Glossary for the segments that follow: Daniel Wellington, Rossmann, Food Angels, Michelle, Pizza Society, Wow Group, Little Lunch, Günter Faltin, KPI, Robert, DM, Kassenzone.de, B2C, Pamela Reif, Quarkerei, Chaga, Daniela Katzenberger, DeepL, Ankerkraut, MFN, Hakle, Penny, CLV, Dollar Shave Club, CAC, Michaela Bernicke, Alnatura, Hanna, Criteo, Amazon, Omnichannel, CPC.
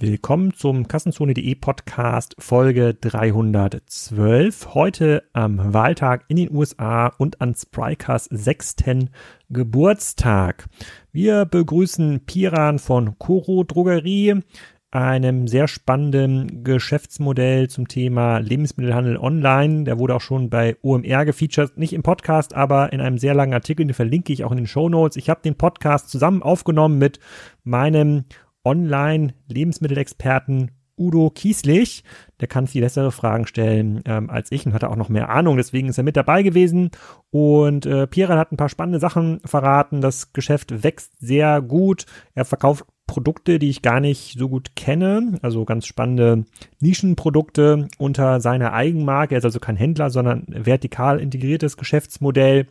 Willkommen zum Kassenzone.de Podcast Folge 312. Heute am Wahltag in den USA und an Sprikers 6. Geburtstag. Wir begrüßen Piran von Koro Drogerie, einem sehr spannenden Geschäftsmodell zum Thema Lebensmittelhandel online. Der wurde auch schon bei OMR gefeatured, nicht im Podcast, aber in einem sehr langen Artikel, den verlinke ich auch in den Shownotes. Ich habe den Podcast zusammen aufgenommen mit meinem Online-Lebensmittelexperten Udo Kieslich. Der kann viel bessere Fragen stellen als ich und hat auch noch mehr Ahnung. Deswegen ist er mit dabei gewesen. Und Piran hat ein paar spannende Sachen verraten. Das Geschäft wächst sehr gut. Er verkauft Produkte, die ich gar nicht so gut kenne. Also ganz spannende Nischenprodukte unter seiner Eigenmarke. Er ist also kein Händler, sondern vertikal integriertes Geschäftsmodell.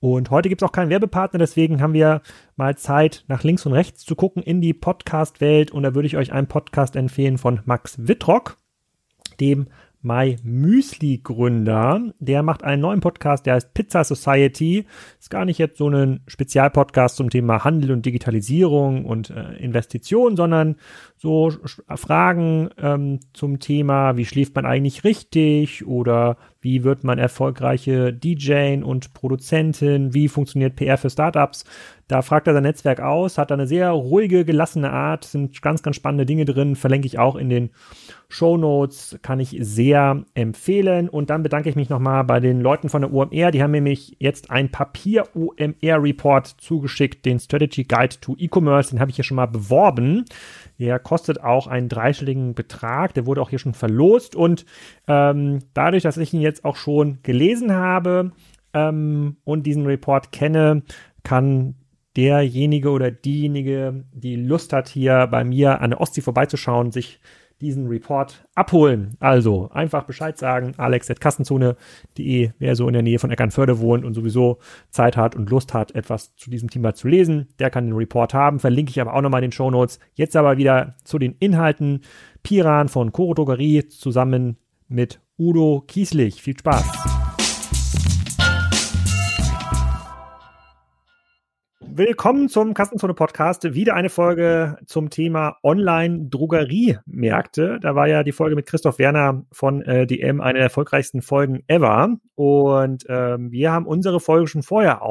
Und heute gibt es auch keinen Werbepartner, deswegen haben wir mal Zeit, nach links und rechts zu gucken in die Podcast-Welt. Und da würde ich euch einen Podcast empfehlen von Max Wittrock, dem My Müsli-Gründer. Der macht einen neuen Podcast, der heißt Pizza Society. Ist gar nicht jetzt so ein Spezialpodcast zum Thema Handel und Digitalisierung und Investitionen, sondern so Fragen zum Thema, wie schläft man eigentlich richtig oder wie wird man erfolgreiche DJ und Produzentin, wie funktioniert PR für Startups. Da fragt er sein Netzwerk aus, hat eine sehr ruhige, gelassene Art, sind ganz, ganz spannende Dinge drin, verlinke ich auch in den Shownotes, kann ich sehr empfehlen. Und dann bedanke ich mich nochmal bei den Leuten von der OMR, die haben nämlich jetzt ein Papier-OMR-Report zugeschickt, den Strategy Guide to E-Commerce, den habe ich ja schon mal beworben. Der kostet auch einen dreistelligen Betrag, der wurde auch hier schon verlost und dadurch, dass ich ihn jetzt auch schon gelesen habe und diesen Report kenne, kann derjenige oder diejenige, die Lust hat, hier bei mir an der Ostsee vorbeizuschauen, sich diesen Report abholen. Also einfach Bescheid sagen, alex@kassenzone.de, wer so in der Nähe von Eckernförde wohnt und sowieso Zeit hat und Lust hat, etwas zu diesem Thema zu lesen, der kann den Report haben, verlinke ich aber auch nochmal in den Shownotes. Jetzt aber wieder zu den Inhalten. Piran von Koro Drogerie zusammen mit Udo Kieslich. Viel Spaß! Willkommen zum Kassenzone-Podcast. Wieder eine Folge zum Thema Online-Drogeriemärkte. Da war ja die Folge mit Christoph Werner von DM eine der erfolgreichsten Folgen ever. Und wir haben unsere Folge schon vorher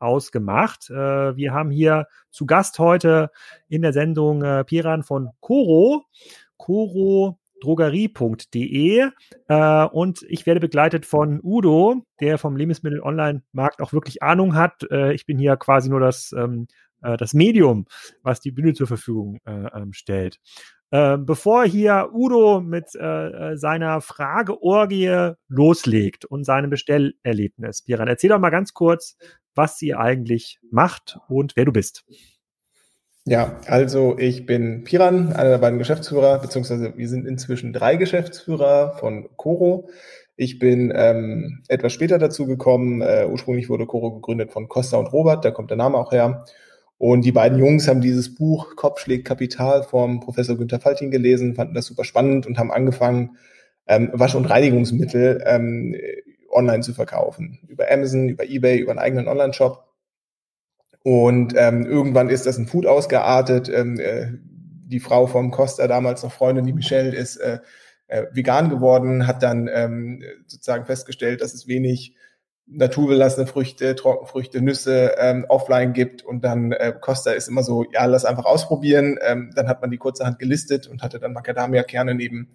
ausgemacht. Wir haben hier zu Gast heute in der Sendung Piran von Koro Drogerie.de und ich werde begleitet von Udo, der vom Lebensmittel-Online-Markt auch wirklich Ahnung hat. Ich bin hier quasi nur das Medium, was die Bühne zur Verfügung stellt. Bevor hier Udo mit seiner Frageorgie loslegt und seinem Bestellerlebnis, Piran, erzähl doch mal ganz kurz, was ihr eigentlich macht und wer du bist. Ja, also ich bin Piran, einer der beiden Geschäftsführer, beziehungsweise wir sind inzwischen drei Geschäftsführer von Koro. Ich bin etwas später dazu gekommen. Ursprünglich wurde Koro gegründet von Costa und Robert, da kommt der Name auch her. Und die beiden Jungs haben dieses Buch Kopfschlägt Kapital vom Professor Günter Faltin gelesen, fanden das super spannend und haben angefangen, Wasch- und Reinigungsmittel online zu verkaufen. Über Amazon, über eBay, über einen eigenen Online-Shop. Und irgendwann ist das in Food ausgeartet. Die Frau vom Costa, damals noch Freundin, die Michelle, ist vegan geworden, hat dann sozusagen festgestellt, dass es wenig naturbelassene Früchte, Trockenfrüchte, Nüsse offline gibt. Und dann Costa ist immer so, ja, lass einfach ausprobieren. Dann hat man die kurzerhand gelistet und hatte dann Macadamia-Kerne neben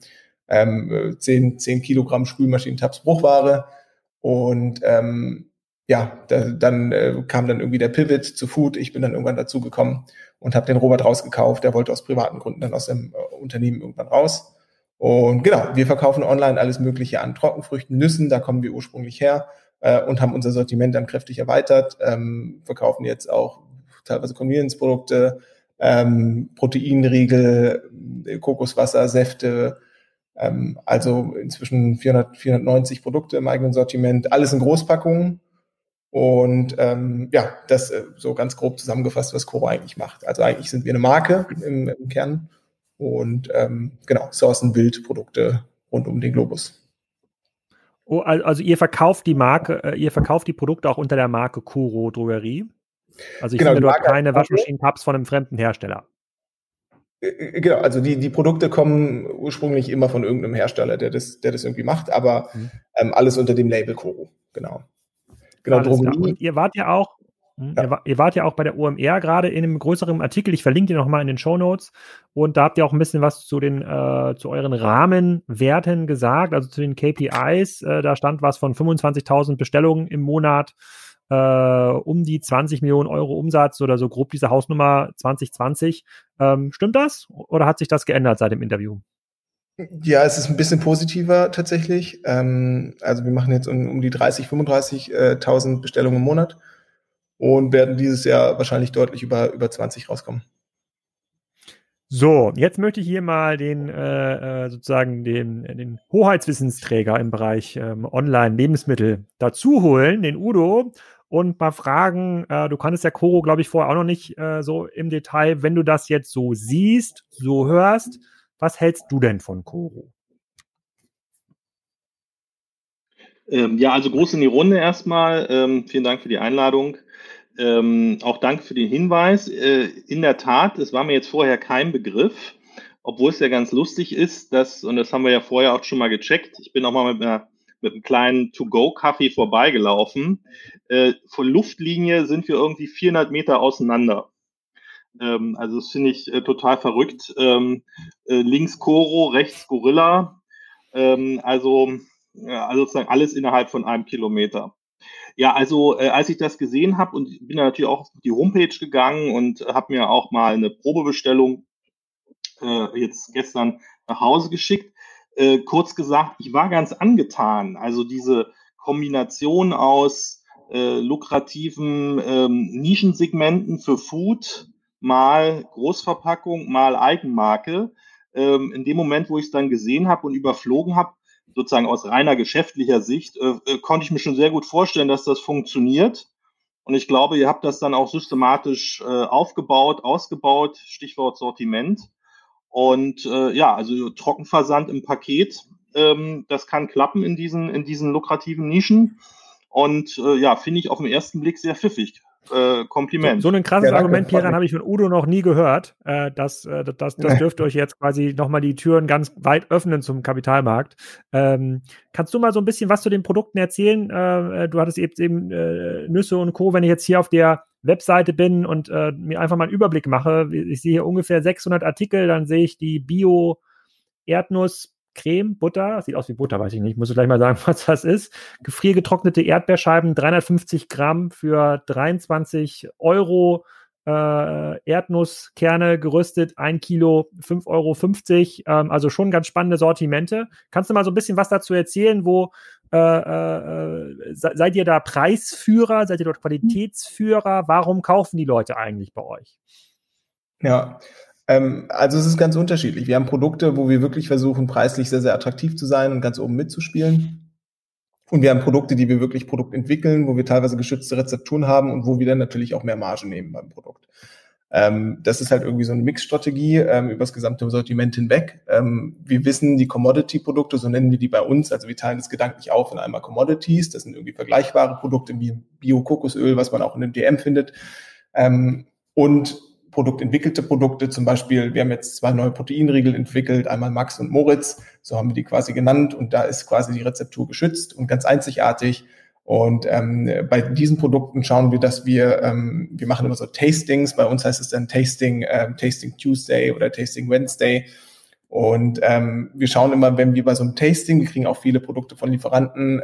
10 Kilogramm Spülmaschinentabs Bruchware. Und ja, dann kam dann irgendwie der Pivot zu Food. Ich bin dann irgendwann dazugekommen und habe den Robert rausgekauft. Der wollte aus privaten Gründen dann aus dem Unternehmen irgendwann raus. Und genau, wir verkaufen online alles Mögliche an Trockenfrüchten, Nüssen. Da kommen wir ursprünglich her und haben unser Sortiment dann kräftig erweitert. Verkaufen jetzt auch teilweise Convenience-Produkte, Proteinriegel, Kokoswasser, Säfte. Also inzwischen 490 Produkte im eigenen Sortiment. Alles in Großpackungen. Und ja, das so ganz grob zusammengefasst, was Koro eigentlich macht. Also eigentlich sind wir eine Marke im Kern und genau, sourcen Bildprodukte rund um den Globus. Oh, also ihr verkauft die Produkte auch unter der Marke Koro Drogerie? Also ich finde dort keine Waschmaschinen-Tabs von einem fremden Hersteller. Genau, also die Produkte kommen ursprünglich immer von irgendeinem Hersteller, der das irgendwie macht, aber alles unter dem Label Koro, genau. Genau, Drogerie. Und ihr wart ja auch bei der OMR gerade in einem größeren Artikel, ich verlinke dir nochmal in den Shownotes, und da habt ihr auch ein bisschen was zu den zu euren Rahmenwerten gesagt, also zu den KPIs, da stand was von 25.000 Bestellungen im Monat, um die 20 Millionen Euro Umsatz oder so grob diese Hausnummer 2020. Stimmt das oder hat sich das geändert seit dem Interview? Ja, es ist ein bisschen positiver tatsächlich. Also wir machen jetzt um die 35.000 Bestellungen im Monat und werden dieses Jahr wahrscheinlich deutlich über 20 rauskommen. So, jetzt möchte ich hier mal den sozusagen den Hoheitswissensträger im Bereich Online-Lebensmittel dazu holen, den Udo, und mal fragen, du kanntest ja Koro, glaube ich, vorher auch noch nicht so im Detail. Wenn du das jetzt so siehst, so hörst, was hältst du denn von Koro? Ja, also Gruß in die Runde erstmal. Vielen Dank für die Einladung. Auch danke für den Hinweis. In der Tat, es war mir jetzt vorher kein Begriff, obwohl es ja ganz lustig ist, dass, und das haben wir ja vorher auch schon mal gecheckt, ich bin auch mal mit einem kleinen To-Go-Kaffee vorbeigelaufen. Von Luftlinie sind wir irgendwie 400 Meter auseinander. Also das finde ich total verrückt. Links Koro, rechts Gorilla. Also sozusagen alles innerhalb von einem Kilometer. Ja, also als ich das gesehen habe und bin natürlich auch auf die Homepage gegangen und habe mir auch mal eine Probebestellung jetzt gestern nach Hause geschickt. Kurz gesagt, ich war ganz angetan. Also diese Kombination aus lukrativen Nischensegmenten für Food, mal Großverpackung, mal Eigenmarke. In dem Moment, wo ich es dann gesehen habe und überflogen habe, sozusagen aus reiner geschäftlicher Sicht, konnte ich mir schon sehr gut vorstellen, dass das funktioniert. Und ich glaube, ihr habt das dann auch systematisch aufgebaut, ausgebaut, Stichwort Sortiment. Und ja, also Trockenversand im Paket, das kann klappen in diesen lukrativen Nischen. Und ja, finde ich auf den ersten Blick sehr pfiffig. Kompliment. So ein krasses Argument, Piran, habe ich von Udo noch nie gehört. Das dürft euch jetzt quasi nochmal die Türen ganz weit öffnen zum Kapitalmarkt. Kannst du mal so ein bisschen was zu den Produkten erzählen? Du hattest eben Nüsse und Co. Wenn ich jetzt hier auf der Webseite bin und mir einfach mal einen Überblick mache, ich sehe hier ungefähr 600 Artikel, dann sehe ich die Bio-Erdnuss- Creme, Butter, sieht aus wie Butter, weiß ich nicht, muss ich gleich mal sagen, was das ist. Gefriergetrocknete Erdbeerscheiben, 350 Gramm für 23 Euro. Erdnusskerne geröstet, 1 Kilo, 5,50 Euro. Also schon ganz spannende Sortimente. Kannst du mal so ein bisschen was dazu erzählen, wo seid ihr da Preisführer, seid ihr dort Qualitätsführer? Warum kaufen die Leute eigentlich bei euch? Ja, also es ist ganz unterschiedlich. Wir haben Produkte, wo wir wirklich versuchen, preislich sehr, sehr attraktiv zu sein und ganz oben mitzuspielen. Und wir haben Produkte, die wir wirklich Produkt entwickeln, wo wir teilweise geschützte Rezepturen haben und wo wir dann natürlich auch mehr Marge nehmen beim Produkt. Das ist halt irgendwie so eine Mixstrategie über das gesamte Sortiment hinweg. Wir wissen, die Commodity-Produkte, so nennen wir die bei uns, also wir teilen das gedanklich auf in einmal Commodities, das sind irgendwie vergleichbare Produkte wie Bio-Kokosöl, was man auch in einem DM findet, und produktentwickelte Produkte, zum Beispiel, wir haben jetzt 2 neue Proteinriegel entwickelt, einmal Max und Moritz, so haben wir die quasi genannt, und da ist quasi die Rezeptur geschützt und ganz einzigartig. Und bei diesen Produkten schauen wir, dass wir machen immer so Tastings, bei uns heißt es dann Tasting Tuesday oder Tasting Wednesday. Und wir schauen immer, wenn wir bei so einem Tasting, wir kriegen auch viele Produkte von Lieferanten,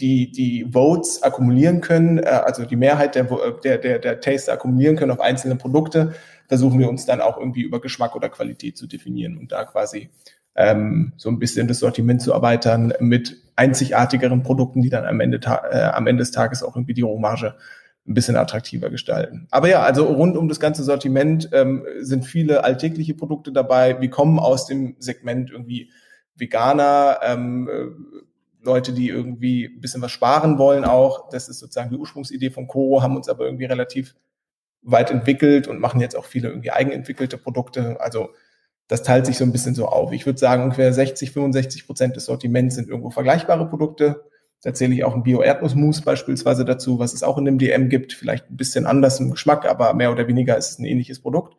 die Votes akkumulieren können, also die Mehrheit der Taster akkumulieren können auf einzelne Produkte, versuchen wir uns dann auch irgendwie über Geschmack oder Qualität zu definieren und da quasi so ein bisschen das Sortiment zu erweitern mit einzigartigeren Produkten, die dann am Ende des Tages auch irgendwie die Rohmarge ein bisschen attraktiver gestalten. Aber ja, also rund um das ganze Sortiment sind viele alltägliche Produkte dabei. Wir kommen aus dem Segment irgendwie Veganer, Leute, die irgendwie ein bisschen was sparen wollen auch. Das ist sozusagen die Ursprungsidee von Koro, haben uns aber irgendwie relativ weit entwickelt und machen jetzt auch viele irgendwie eigenentwickelte Produkte. Also das teilt sich so ein bisschen so auf. Ich würde sagen, ungefähr 60-65% des Sortiments sind irgendwo vergleichbare Produkte. Da zähle ich auch ein Bio-Erdnussmus beispielsweise dazu, was es auch in dem DM gibt. Vielleicht ein bisschen anders im Geschmack, aber mehr oder weniger ist es ein ähnliches Produkt.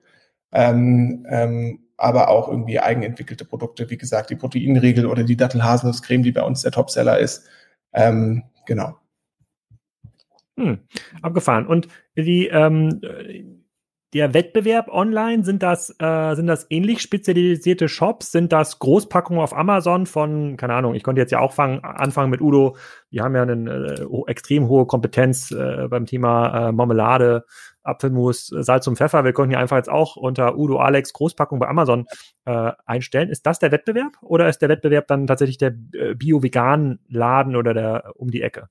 aber auch irgendwie eigenentwickelte Produkte, wie gesagt, die Proteinriegel oder die Dattel-Haselnuss-Creme, die bei uns der Topseller ist. Genau. Abgefahren. Und der Wettbewerb online, sind das ähnlich spezialisierte Shops? Sind das Großpackungen auf Amazon von, keine Ahnung, ich konnte jetzt ja auch anfangen mit Udo. Wir haben ja eine extrem hohe Kompetenz beim Thema Marmelade, Apfelmus, Salz und Pfeffer. Wir konnten ja einfach jetzt auch unter Udo Alex Großpackung bei Amazon einstellen. Ist das der Wettbewerb oder ist der Wettbewerb dann tatsächlich der Bio-Vegan-Laden oder der um die Ecke?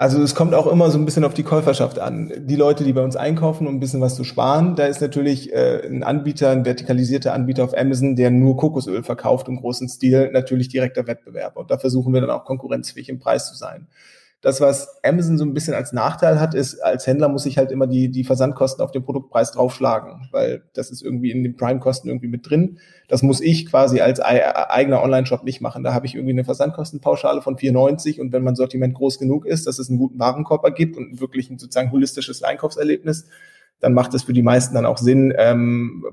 Also es kommt auch immer so ein bisschen auf die Käuferschaft an. Die Leute, die bei uns einkaufen, um ein bisschen was zu sparen, da ist natürlich ein vertikalisierter Anbieter auf Amazon, der nur Kokosöl verkauft im großen Stil, natürlich direkter Wettbewerb. Und da versuchen wir dann auch konkurrenzfähig im Preis zu sein. Das, was Amazon so ein bisschen als Nachteil hat, ist, als Händler muss ich halt immer die Versandkosten auf den Produktpreis draufschlagen, weil das ist irgendwie in den Prime-Kosten irgendwie mit drin. Das muss ich quasi als eigener Online-Shop nicht machen. Da habe ich irgendwie eine Versandkostenpauschale von 4,90 und wenn mein Sortiment groß genug ist, dass es einen guten Warenkorb ergibt und wirklich ein sozusagen holistisches Einkaufserlebnis, dann macht es für die meisten dann auch Sinn,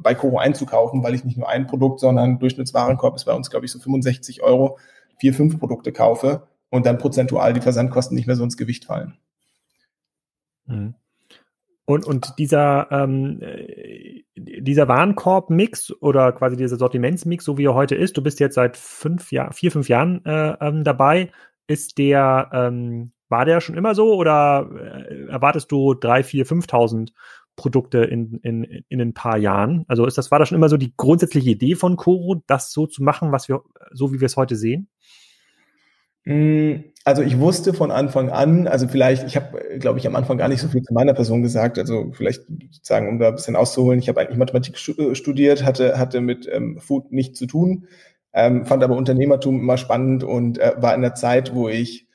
bei Koro einzukaufen, weil ich nicht nur ein Produkt, sondern Durchschnittswarenkorb ist bei uns, glaube ich, so 65 €, 4-5 Produkte kaufe. Und dann prozentual die Versandkosten nicht mehr so ins Gewicht fallen. Und dieser Warenkorb-Mix oder quasi dieser Sortimentsmix, so wie er heute ist, du bist jetzt seit 4-5 Jahren dabei, war der schon immer so oder erwartest du 3.000, 4.000, 5.000 Produkte in ein paar Jahren? Also war das schon immer so die grundsätzliche Idee von Koro, das so zu machen, so wie wir es heute sehen? Also ich wusste von Anfang an, also vielleicht, ich habe, glaube ich, am Anfang gar nicht so viel zu meiner Person gesagt, also vielleicht sozusagen, um da ein bisschen auszuholen, ich habe eigentlich Mathematik studiert, hatte mit Food nichts zu tun, fand aber Unternehmertum immer spannend und war in der Zeit, wo ich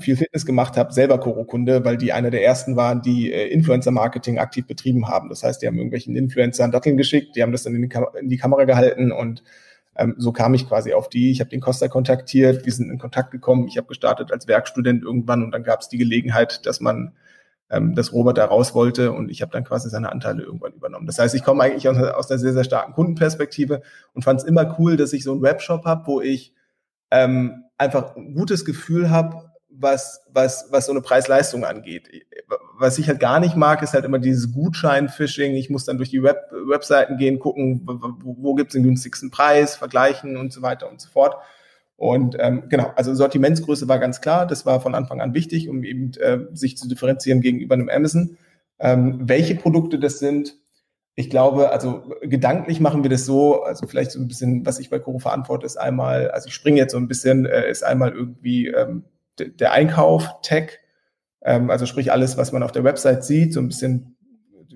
viel Fitness gemacht habe, selber Koro-Kunde, weil die einer der ersten waren, die Influencer-Marketing aktiv betrieben haben. Das heißt, die haben irgendwelchen Influencern Datteln geschickt, die haben das dann in die Kamera gehalten und so kam ich quasi auf die. Ich habe den Costa kontaktiert, wir sind in Kontakt gekommen. Ich habe gestartet als Werkstudent irgendwann und dann gab es die Gelegenheit, dass Robert da raus wollte und ich habe dann quasi seine Anteile irgendwann übernommen. Das heißt, ich komme eigentlich aus einer sehr, sehr starken Kundenperspektive und fand es immer cool, dass ich so einen Webshop habe, wo ich einfach ein gutes Gefühl habe, was so eine Preis-Leistung angeht. Was ich halt gar nicht mag, ist halt immer dieses Gutschein-Phishing. Ich muss dann durch die Webseiten gehen, gucken, wo gibt's den günstigsten Preis, vergleichen und so weiter und so fort. Und genau, also Sortimentsgröße war ganz klar. Das war von Anfang an wichtig, um eben sich zu differenzieren gegenüber einem Amazon. Welche Produkte das sind, ich glaube, also gedanklich machen wir das so, also vielleicht so ein bisschen, was ich bei Koro verantworte, ist einmal, also ich springe jetzt so ein bisschen, ist einmal irgendwie der Einkauf, Tech, also sprich alles, was man auf der Website sieht, so ein bisschen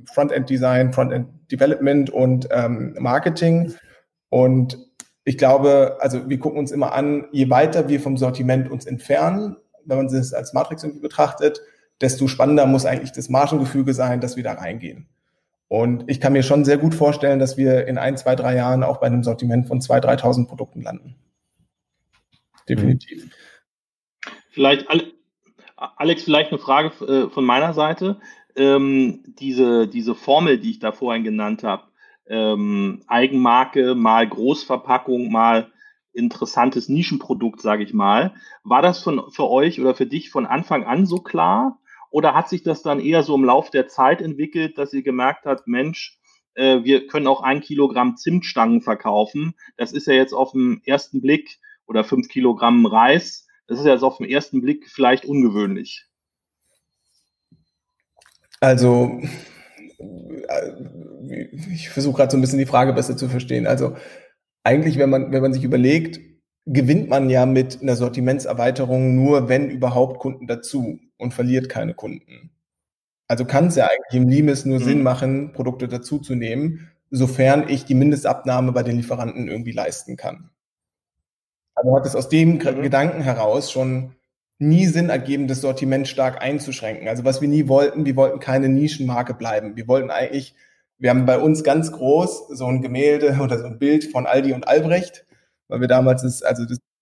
Frontend-Design, Frontend-Development und Marketing. Und ich glaube, also wir gucken uns immer an, je weiter wir vom Sortiment uns entfernen, wenn man es als Matrix irgendwie betrachtet, desto spannender muss eigentlich das Margengefüge sein, dass wir da reingehen. Und ich kann mir schon sehr gut vorstellen, dass wir in 1, 2, 3 Jahren auch bei einem Sortiment von 2.000, 3.000 Produkten landen. Definitiv. Vielleicht, Alex, vielleicht eine Frage von meiner Seite. Diese Formel, die ich da vorhin genannt habe, Eigenmarke mal Großverpackung mal interessantes Nischenprodukt, sage ich mal. War das für euch oder für dich von Anfang an so klar? Oder hat sich das dann eher so im Lauf der Zeit entwickelt, dass ihr gemerkt habt, Mensch, wir können auch 1 Kilogramm Zimtstangen verkaufen. Das ist ja jetzt auf den ersten Blick oder 5 Kilogramm Reis. Das ist ja also auf den ersten Blick vielleicht ungewöhnlich. Also, ich versuche gerade so ein bisschen die Frage besser zu verstehen. Also, eigentlich, wenn man sich überlegt, gewinnt man ja mit einer Sortimentserweiterung nur, wenn überhaupt, Kunden dazu und verliert keine Kunden. Also kann es ja eigentlich im Limes nur Sinn machen, Produkte dazuzunehmen, sofern ich die Mindestabnahme bei den Lieferanten irgendwie leisten kann. Also hat es aus dem Gedanken heraus schon nie Sinn ergeben, das Sortiment stark einzuschränken. Also was wir nie wollten, wir wollten keine Nischenmarke bleiben. Wir wollten eigentlich, wir haben bei uns ganz groß so ein Gemälde oder so ein Bild von Aldi und Albrecht, weil wir damals das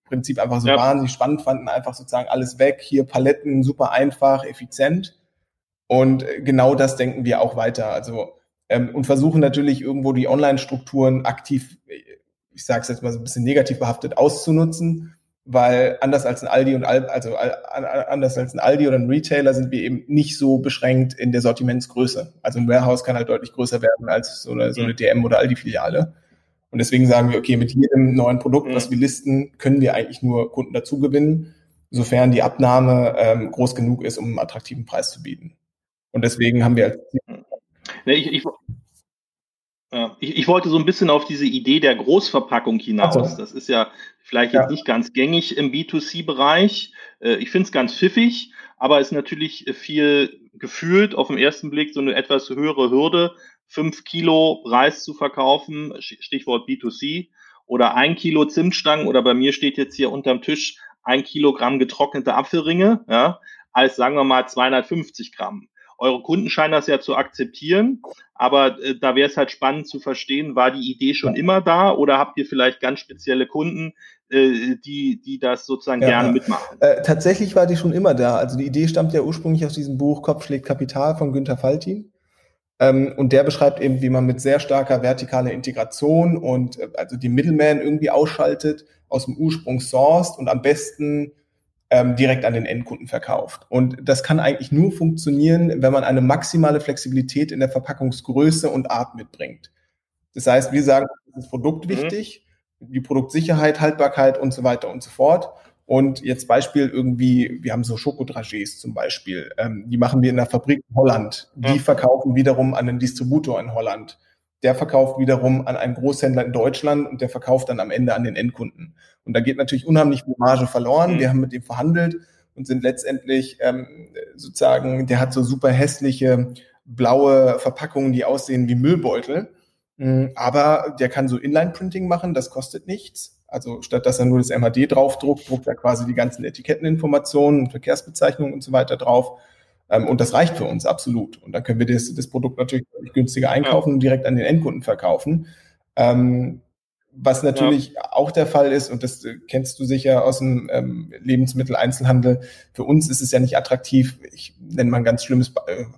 Prinzip einfach so wahnsinnig spannend fanden, einfach sozusagen alles weg, hier Paletten, super einfach, effizient. Und genau das denken wir auch weiter. Also und versuchen natürlich irgendwo die Online-Strukturen aktiv, ich sage es jetzt mal so ein bisschen negativ behaftet, auszunutzen, weil anders als ein Aldi und anders als ein Aldi oder ein Retailer sind wir eben nicht so beschränkt in der Sortimentsgröße. Also ein Warehouse kann halt deutlich größer werden als so eine DM oder Aldi-Filiale. Und deswegen sagen wir, okay, mit jedem neuen Produkt, was wir listen, können wir eigentlich nur Kunden dazu gewinnen, sofern die Abnahme groß genug ist, um einen attraktiven Preis zu bieten. Und deswegen haben wir als Ich wollte so ein bisschen auf diese Idee der Großverpackung hinaus. Also. Das ist ja vielleicht jetzt nicht ganz gängig im B2C-Bereich. Ich finde es ganz pfiffig, aber es ist natürlich viel gefühlt auf den ersten Blick so eine etwas höhere Hürde, 5 Kilo Reis zu verkaufen, Stichwort B2C, oder 1 Kilo Zimtstangen oder bei mir steht jetzt hier unterm Tisch 1 Kilogramm getrocknete Apfelringe, ja, als sagen wir mal 250 Gramm. Eure Kunden scheinen das ja zu akzeptieren, aber da wäre es halt spannend zu verstehen, war die Idee schon immer da oder habt ihr vielleicht ganz spezielle Kunden, die das sozusagen gerne mitmachen? Tatsächlich war die schon immer da. Also die Idee stammt ja ursprünglich aus diesem Buch Kopf schlägt Kapital von Günter Faltin. Und der beschreibt eben, wie man mit sehr starker vertikaler Integration und also die Middleman irgendwie ausschaltet, aus dem Ursprung sourced und am besten direkt an den Endkunden verkauft. Und das kann eigentlich nur funktionieren, wenn man eine maximale Flexibilität in der Verpackungsgröße und Art mitbringt. Das heißt, wir sagen, das Produkt wichtig, die Produktsicherheit, Haltbarkeit und so weiter und so fort. Und jetzt Beispiel irgendwie, wir haben so Schokodragés zum Beispiel, die machen wir in der Fabrik in Holland. Die verkaufen wiederum an einen Distributor in Holland. Der verkauft wiederum an einen Großhändler in Deutschland und der verkauft dann am Ende an den Endkunden. Und da geht natürlich unheimlich viel Marge verloren. Wir haben mit dem verhandelt und sind letztendlich sozusagen, der hat so super hässliche blaue Verpackungen, die aussehen wie Müllbeutel. Aber der kann so Inline-Printing machen, das kostet nichts. Also statt dass er nur das MHD draufdruckt, druckt er quasi die ganzen Etiketteninformationen, Verkehrsbezeichnungen und so weiter drauf. Und das reicht für uns absolut. Und dann können wir das Produkt natürlich günstiger einkaufen und direkt an den Endkunden verkaufen. Was natürlich auch der Fall ist, und das kennst du sicher aus dem Lebensmitteleinzelhandel, für uns ist es ja nicht attraktiv. Ich nenne mal ein ganz schlimmes,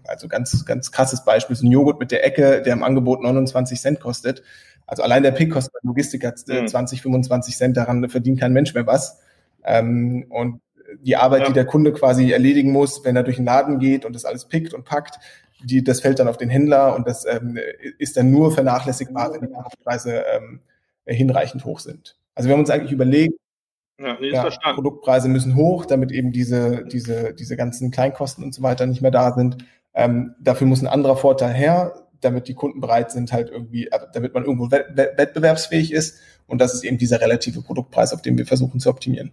also ganz krasses Beispiel, so ein Joghurt mit der Ecke, der im Angebot 29 Cent kostet. Also allein der Pick kostet bei Logistiker 20, 25 Cent, daran verdient kein Mensch mehr was. Und die Arbeit, die der Kunde quasi erledigen muss, wenn er durch den Laden geht und das alles pickt und packt, das fällt dann auf den Händler und das ist dann nur vernachlässigbar, wenn die Produktpreise hinreichend hoch sind. Also wir haben uns eigentlich überlegt, Produktpreise müssen hoch, damit eben diese ganzen Kleinkosten und so weiter nicht mehr da sind. Dafür muss ein anderer Vorteil her, damit die Kunden bereit sind, halt irgendwie, damit man irgendwo wettbewerbsfähig ist. Und das ist eben dieser relative Produktpreis, auf den wir versuchen zu optimieren.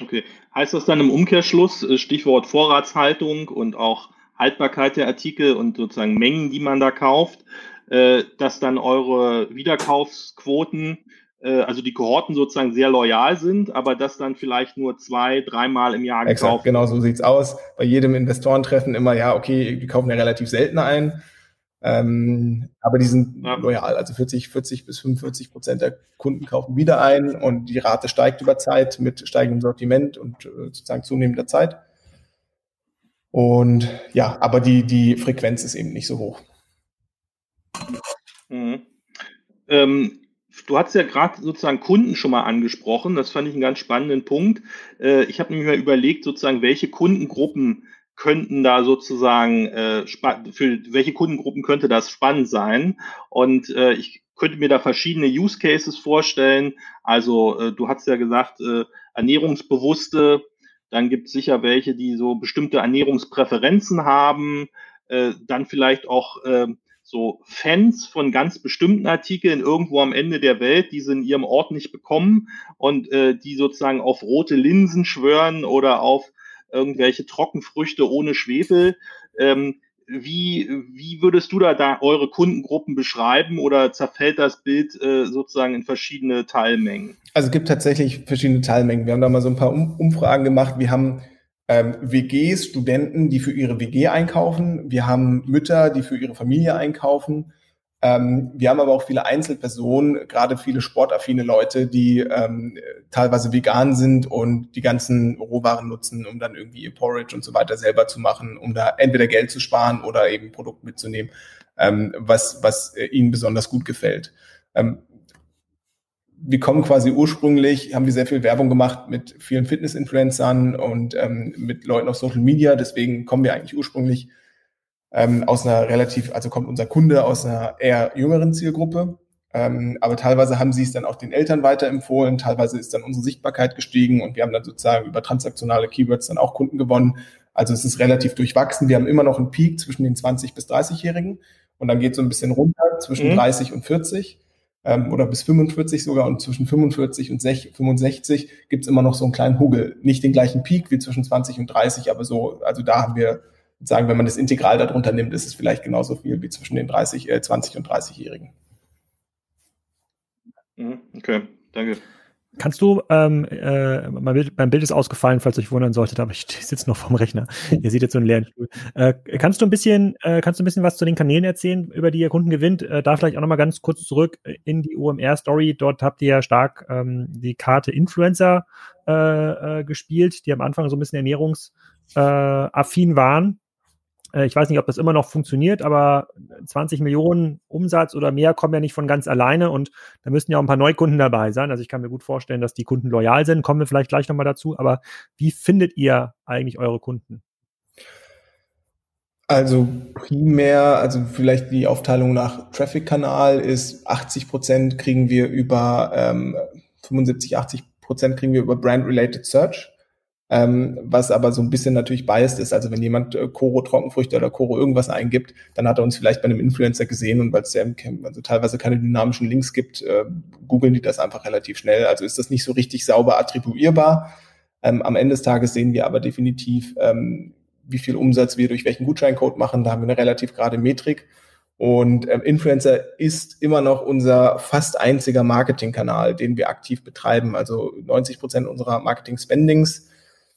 Okay. Heißt das dann im Umkehrschluss, Stichwort Vorratshaltung und auch Haltbarkeit der Artikel und sozusagen Mengen, die man da kauft, dass dann eure Wiederkaufsquoten, also die Kohorten sozusagen sehr loyal sind, aber das dann vielleicht nur 2-3 Mal im Jahr gekauft? Genau, so sieht's aus. Bei jedem Investorentreffen immer, die kaufen ja relativ selten ein, aber die sind loyal. Also 40 bis 45% der Kunden kaufen wieder ein und die Rate steigt über Zeit mit steigendem Sortiment und sozusagen zunehmender Zeit. Und ja, aber die Frequenz ist eben nicht so hoch. Mhm. Du hast ja gerade sozusagen Kunden schon mal angesprochen. Das fand ich einen ganz spannenden Punkt. Ich habe nämlich mal überlegt, sozusagen, für welche Kundengruppen könnte das spannend sein? Und ich könnte mir da verschiedene Use Cases vorstellen. Also du hast ja gesagt, Ernährungsbewusste, dann gibt es sicher welche, die so bestimmte Ernährungspräferenzen haben, dann vielleicht auch so Fans von ganz bestimmten Artikeln irgendwo am Ende der Welt, die sie in ihrem Ort nicht bekommen und die sozusagen auf rote Linsen schwören oder auf irgendwelche Trockenfrüchte ohne Schwefel. Wie würdest du da eure Kundengruppen beschreiben oder zerfällt das Bild sozusagen in verschiedene Teilmengen? Also es gibt tatsächlich verschiedene Teilmengen. Wir haben da mal so ein paar Umfragen gemacht. Wir haben WGs, Studenten, die für ihre WG einkaufen. Wir haben Mütter, die für ihre Familie einkaufen. Wir haben aber auch viele Einzelpersonen, gerade viele sportaffine Leute, die teilweise vegan sind und die ganzen Rohwaren nutzen, um dann irgendwie ihr Porridge und so weiter selber zu machen, um da entweder Geld zu sparen oder eben Produkt mitzunehmen, was ihnen besonders gut gefällt. Wir kommen quasi ursprünglich, haben wir sehr viel Werbung gemacht mit vielen Fitness-Influencern und mit Leuten auf Social Media. Deswegen kommen wir eigentlich ursprünglich kommt unser Kunde aus einer eher jüngeren Zielgruppe. Aber teilweise haben sie es dann auch den Eltern weiterempfohlen. Teilweise ist dann unsere Sichtbarkeit gestiegen und wir haben dann sozusagen über transaktionale Keywords dann auch Kunden gewonnen. Also es ist relativ durchwachsen. Wir haben immer noch einen Peak zwischen den 20- bis 30-Jährigen und dann geht es so ein bisschen runter zwischen 30 und 40. Oder bis 45 sogar, und zwischen 45 und 65 gibt's immer noch so einen kleinen Hugel. Nicht den gleichen Peak wie zwischen 20 und 30, aber so, also da haben wir, sagen, wenn man das Integral darunter nimmt, ist es vielleicht genauso viel wie zwischen den 20- und 30-Jährigen. Okay, danke. Kannst du, mein Bild ist ausgefallen, falls euch wundern solltet, aber ich sitze noch vorm Rechner. Ihr seht jetzt so einen leeren Stuhl. Kannst du ein bisschen was zu den Kanälen erzählen, über die ihr Kunden gewinnt? Da vielleicht auch nochmal ganz kurz zurück in die OMR-Story. Dort habt ihr ja stark die Karte Influencer gespielt, die am Anfang so ein bisschen ernährungsaffin waren. Ich weiß nicht, ob das immer noch funktioniert, aber 20 Millionen Umsatz oder mehr kommen ja nicht von ganz alleine und da müssten ja auch ein paar Neukunden dabei sein. Also ich kann mir gut vorstellen, dass die Kunden loyal sind. Kommen wir vielleicht gleich nochmal dazu. Aber wie findet ihr eigentlich eure Kunden? Also primär, vielleicht die Aufteilung nach Traffic-Kanal ist 80% kriegen wir über 75-80% kriegen wir über Brand-Related Search. Was aber so ein bisschen natürlich biased ist. Also wenn jemand Koro Trockenfrüchte oder Koro irgendwas eingibt, dann hat er uns vielleicht bei einem Influencer gesehen und weil es teilweise keine dynamischen Links gibt, googeln die das einfach relativ schnell. Also ist das nicht so richtig sauber attribuierbar. Am Ende des Tages sehen wir aber definitiv, wie viel Umsatz wir durch welchen Gutscheincode machen. Da haben wir eine relativ gerade Metrik. Und Influencer ist immer noch unser fast einziger Marketingkanal, den wir aktiv betreiben. Also 90% unserer Marketing-Spendings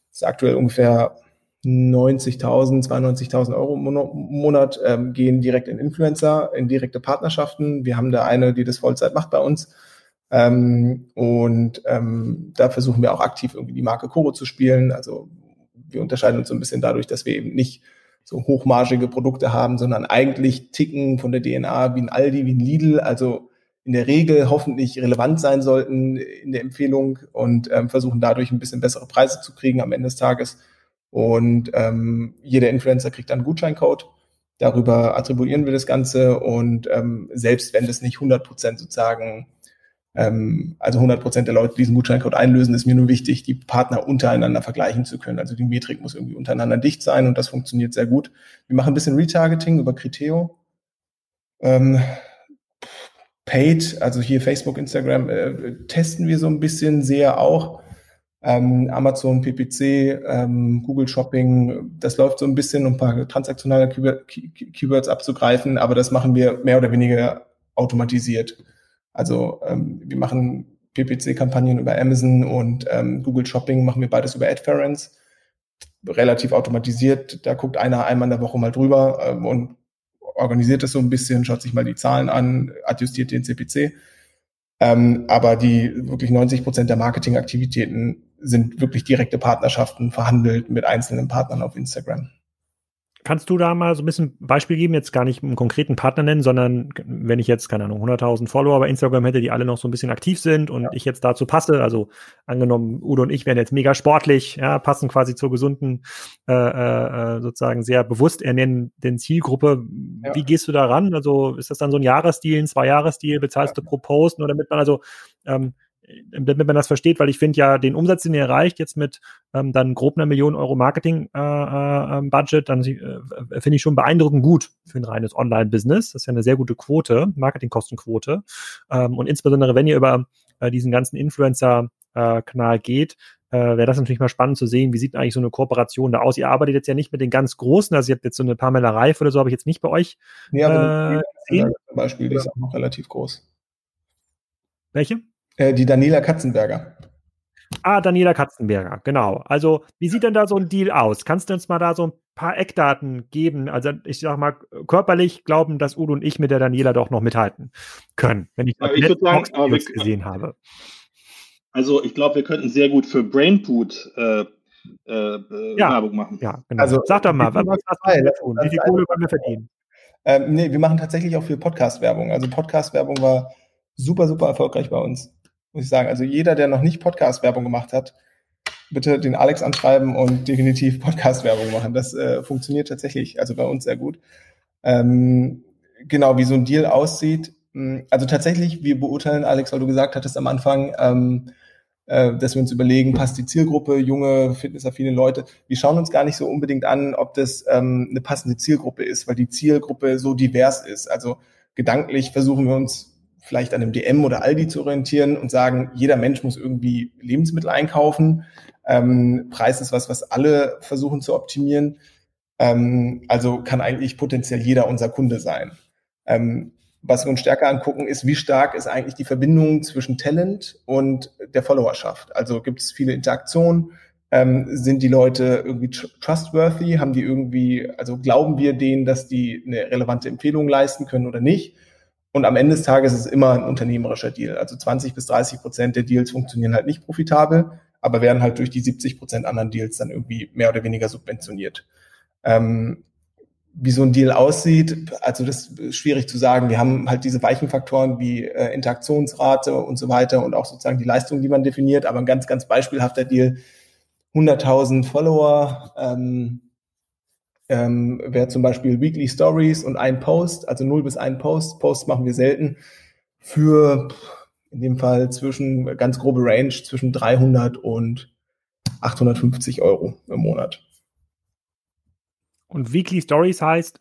ist aktuell ungefähr 92.000 Euro im Monat, gehen direkt in Influencer, in direkte Partnerschaften. Wir haben da eine, die das Vollzeit macht bei uns. Da versuchen wir auch aktiv irgendwie die Marke Koro zu spielen. Also wir unterscheiden uns so ein bisschen dadurch, dass wir eben nicht so hochmargige Produkte haben, sondern eigentlich ticken von der DNA wie ein Aldi, wie ein Lidl. Also in der Regel hoffentlich relevant sein sollten in der Empfehlung und versuchen dadurch ein bisschen bessere Preise zu kriegen am Ende des Tages. Und jeder Influencer kriegt dann einen Gutscheincode. Darüber attribuieren wir das Ganze und selbst wenn das nicht 100% sozusagen, 100% der Leute diesen Gutscheincode einlösen, ist mir nur wichtig, die Partner untereinander vergleichen zu können. Also die Metrik muss irgendwie untereinander dicht sein und das funktioniert sehr gut. Wir machen ein bisschen Retargeting über Criteo. Paid, also hier Facebook, Instagram, testen wir so ein bisschen, sehe auch. Amazon, PPC, Google Shopping, das läuft so ein bisschen, um ein paar transaktionale Keywords abzugreifen, aber das machen wir mehr oder weniger automatisiert. Also wir machen PPC-Kampagnen über Amazon und Google Shopping, machen wir beides über Adference, relativ automatisiert. Da guckt einer einmal in der Woche mal drüber und organisiert das so ein bisschen, schaut sich mal die Zahlen an, adjustiert den CPC. Aber die wirklich 90% der Marketingaktivitäten sind wirklich direkte Partnerschaften, verhandelt mit einzelnen Partnern auf Instagram. Kannst du da mal so ein bisschen Beispiel geben, jetzt gar nicht einen konkreten Partner nennen, sondern wenn ich jetzt, keine Ahnung, 100.000 Follower bei Instagram hätte, die alle noch so ein bisschen aktiv sind und ich jetzt dazu passe, also angenommen, Udo und ich wären jetzt mega sportlich, ja, passen quasi zur gesunden, sozusagen sehr bewusst ernährenden Zielgruppe. Ja. Wie gehst du da ran? Also ist das dann so ein Jahresstil, ein Zwei-Jahres-Stil, bezahlst du pro Post, nur damit man damit man das versteht, weil ich finde ja den Umsatz, den ihr erreicht, jetzt mit dann grob einer 1 Million Euro Marketing-Budget, dann finde ich schon beeindruckend gut für ein reines Online-Business. Das ist ja eine sehr gute Quote, Marketingkostenquote. Und insbesondere, wenn ihr über diesen ganzen Influencer-Kanal geht, wäre das natürlich mal spannend zu sehen, wie sieht eigentlich so eine Kooperation da aus? Ihr arbeitet jetzt ja nicht mit den ganz Großen, also ihr habt jetzt so eine Pamela Reif oder so, habe ich jetzt nicht bei euch. Ja, aber zum Beispiel, die ist auch noch relativ groß. Welche? Die Daniela Katzenberger. Ah, Daniela Katzenberger, genau. Also, wie sieht denn da so ein Deal aus? Kannst du uns mal da so ein paar Eckdaten geben? Also, ich sag mal, körperlich glauben, dass Udo und ich mit der Daniela doch noch mithalten können, wenn ich das gesehen habe. Also, ich glaube, wir könnten sehr gut für Brainfood Werbung machen. Ja, genau. Also, sag doch mal, was tun? Wie viel Kohle wollen wir verdienen? Nee, wir machen tatsächlich auch viel Podcast-Werbung. Also, Podcast-Werbung war super, super erfolgreich bei uns, muss ich sagen. Also jeder, der noch nicht Podcast-Werbung gemacht hat, bitte den Alex anschreiben und definitiv Podcast-Werbung machen. Das funktioniert tatsächlich, also bei uns sehr gut. Genau, wie so ein Deal aussieht. Also tatsächlich, wir beurteilen, Alex, weil du gesagt hattest am Anfang, dass wir uns überlegen, passt die Zielgruppe, junge, fitnessaffine Leute. Wir schauen uns gar nicht so unbedingt an, ob das eine passende Zielgruppe ist, weil die Zielgruppe so divers ist. Also gedanklich versuchen wir uns vielleicht an einem DM oder Aldi zu orientieren und sagen, jeder Mensch muss irgendwie Lebensmittel einkaufen. Preis ist was alle versuchen zu optimieren. Also kann eigentlich potenziell jeder unser Kunde sein. Was wir uns stärker angucken, ist, wie stark ist eigentlich die Verbindung zwischen Talent und der Followerschaft. Also gibt es viele Interaktionen? Sind die Leute irgendwie trustworthy? Haben die irgendwie, also glauben wir denen, dass die eine relevante Empfehlung leisten können oder nicht? Und am Ende des Tages ist es immer ein unternehmerischer Deal. Also 20-30% der Deals funktionieren halt nicht profitabel, aber werden halt durch die 70% anderen Deals dann irgendwie mehr oder weniger subventioniert. Wie so ein Deal aussieht, also das ist schwierig zu sagen. Wir haben halt diese weichen Faktoren wie Interaktionsrate und so weiter und auch sozusagen die Leistung, die man definiert. Aber ein ganz, ganz beispielhafter Deal, 100.000 Follower, wäre zum Beispiel Weekly Stories und ein Post, also 0 bis 1 Post. Posts machen wir selten für, in dem Fall zwischen, ganz grobe Range, zwischen 300 und 850 Euro im Monat. Und Weekly Stories heißt,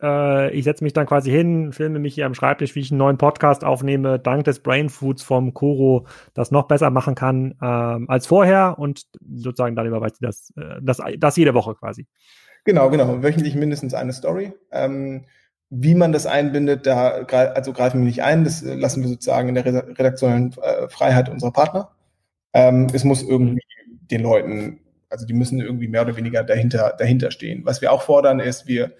ich setze mich dann quasi hin, filme mich hier am Schreibtisch, wie ich einen neuen Podcast aufnehme, dank des Brainfoods vom Koro das noch besser machen kann als vorher und sozusagen dann überweist ihr das jede Woche quasi. Genau. Wöchentlich mindestens eine Story. Wie man das einbindet, da greifen wir nicht ein. Das lassen wir sozusagen in der redaktionellen Freiheit unserer Partner. Es muss irgendwie den Leuten, also die müssen irgendwie mehr oder weniger dahinter stehen. Was wir auch fordern ist, wir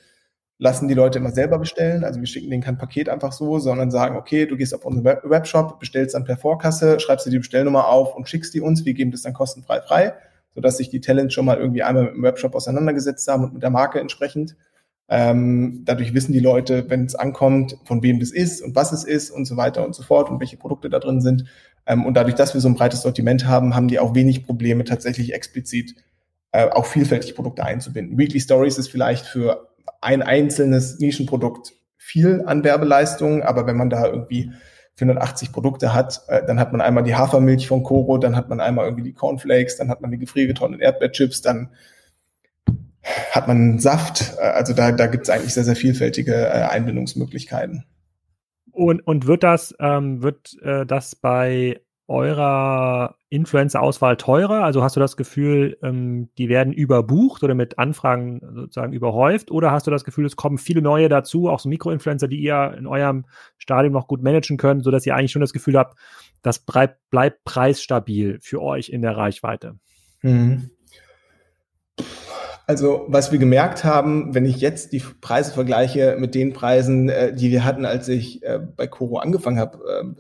lassen die Leute immer selber bestellen. Also wir schicken denen kein Paket einfach so, sondern sagen, okay, du gehst auf unseren Webshop, bestellst dann per Vorkasse, schreibst dir die Bestellnummer auf und schickst die uns. Wir geben das dann kostenfrei frei, sodass sich die Talents schon mal irgendwie einmal mit dem Webshop auseinandergesetzt haben und mit der Marke entsprechend. Dadurch wissen die Leute, wenn es ankommt, von wem das ist und was es ist und so weiter und so fort und welche Produkte da drin sind. Und dadurch, dass wir so ein breites Sortiment haben, haben die auch wenig Probleme, tatsächlich explizit auch vielfältig Produkte einzubinden. Weekly Stories ist vielleicht für ein einzelnes Nischenprodukt viel an Werbeleistung, aber wenn man da irgendwie 480 Produkte hat, dann hat man einmal die Hafermilch von Koro, dann hat man einmal irgendwie die Cornflakes, dann hat man die gefriergetrockneten Erdbeerchips, dann hat man einen Saft. Also da gibt es eigentlich sehr, sehr vielfältige Einbindungsmöglichkeiten. Und wird das bei eurer Influencer-Auswahl teurer? Also hast du das Gefühl, die werden überbucht oder mit Anfragen sozusagen überhäuft? Oder hast du das Gefühl, es kommen viele neue dazu, auch so Mikroinfluencer, die ihr in eurem Stadium noch gut managen könnt, sodass ihr eigentlich schon das Gefühl habt, das bleibt preisstabil für euch in der Reichweite? Mhm. Also was wir gemerkt haben, wenn ich jetzt die Preise vergleiche mit den Preisen, die wir hatten, als ich bei Koro angefangen habe,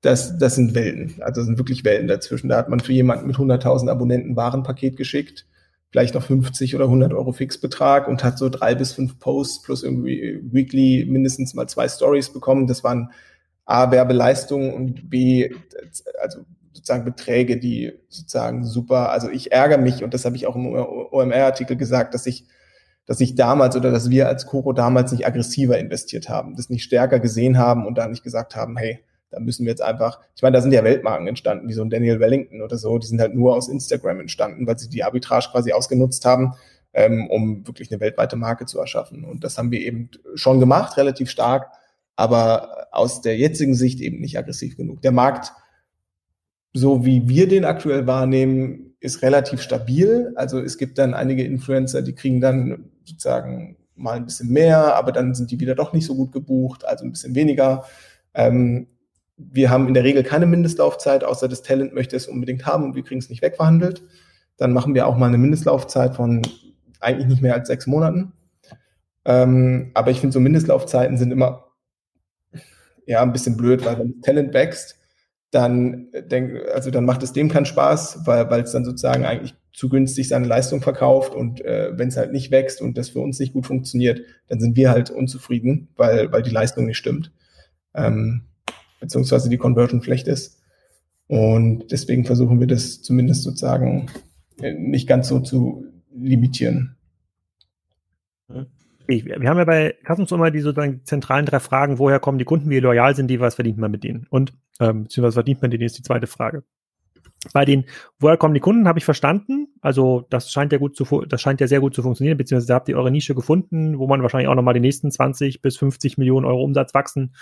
das sind Welten, also das sind wirklich Welten dazwischen. Da hat man für jemanden mit 100.000 Abonnenten Warenpaket geschickt, vielleicht noch 50 oder 100 Euro Fixbetrag und hat so 3 bis 5 Posts plus irgendwie weekly mindestens mal 2 Stories bekommen. Das waren A, Werbeleistungen und B, also sozusagen Beträge, die sozusagen super, also ich ärgere mich und das habe ich auch im OMR-Artikel gesagt, dass ich damals oder dass wir als Koro damals nicht aggressiver investiert haben, das nicht stärker gesehen haben und da nicht gesagt haben, hey, da müssen wir jetzt einfach, ich meine, da sind ja Weltmarken entstanden, wie so ein Daniel Wellington oder so, die sind halt nur aus Instagram entstanden, weil sie die Arbitrage quasi ausgenutzt haben, um wirklich eine weltweite Marke zu erschaffen. Und das haben wir eben schon gemacht, relativ stark, aber aus der jetzigen Sicht eben nicht aggressiv genug. Der Markt, so wie wir den aktuell wahrnehmen, ist relativ stabil. Also es gibt dann einige Influencer, die kriegen dann sozusagen mal ein bisschen mehr, aber dann sind die wieder doch nicht so gut gebucht, also ein bisschen weniger. wir haben in der Regel keine Mindestlaufzeit, außer das Talent möchte es unbedingt haben und wir kriegen es nicht wegverhandelt. Dann machen wir auch mal eine Mindestlaufzeit von eigentlich nicht mehr als 6 Monaten. Aber ich finde, so Mindestlaufzeiten sind immer ja ein bisschen blöd, weil wenn das Talent wächst, dann macht es dem keinen Spaß, weil es dann sozusagen eigentlich zu günstig seine Leistung verkauft und wenn es halt nicht wächst und das für uns nicht gut funktioniert, dann sind wir halt unzufrieden, weil die Leistung nicht stimmt. Beziehungsweise die Conversion schlecht ist. Und deswegen versuchen wir das zumindest sozusagen nicht ganz so zu limitieren. Wir haben ja bei Kassenzone immer die sozusagen zentralen 3 Fragen, woher kommen die Kunden, wie loyal sind die, was verdient man mit denen? Und beziehungsweise verdient man denen ist die zweite Frage. Bei den, woher kommen die Kunden, habe ich verstanden. Also das scheint ja sehr gut zu funktionieren, beziehungsweise da habt ihr eure Nische gefunden, wo man wahrscheinlich auch nochmal die nächsten 20 bis 50 Millionen Euro Umsatzwachstum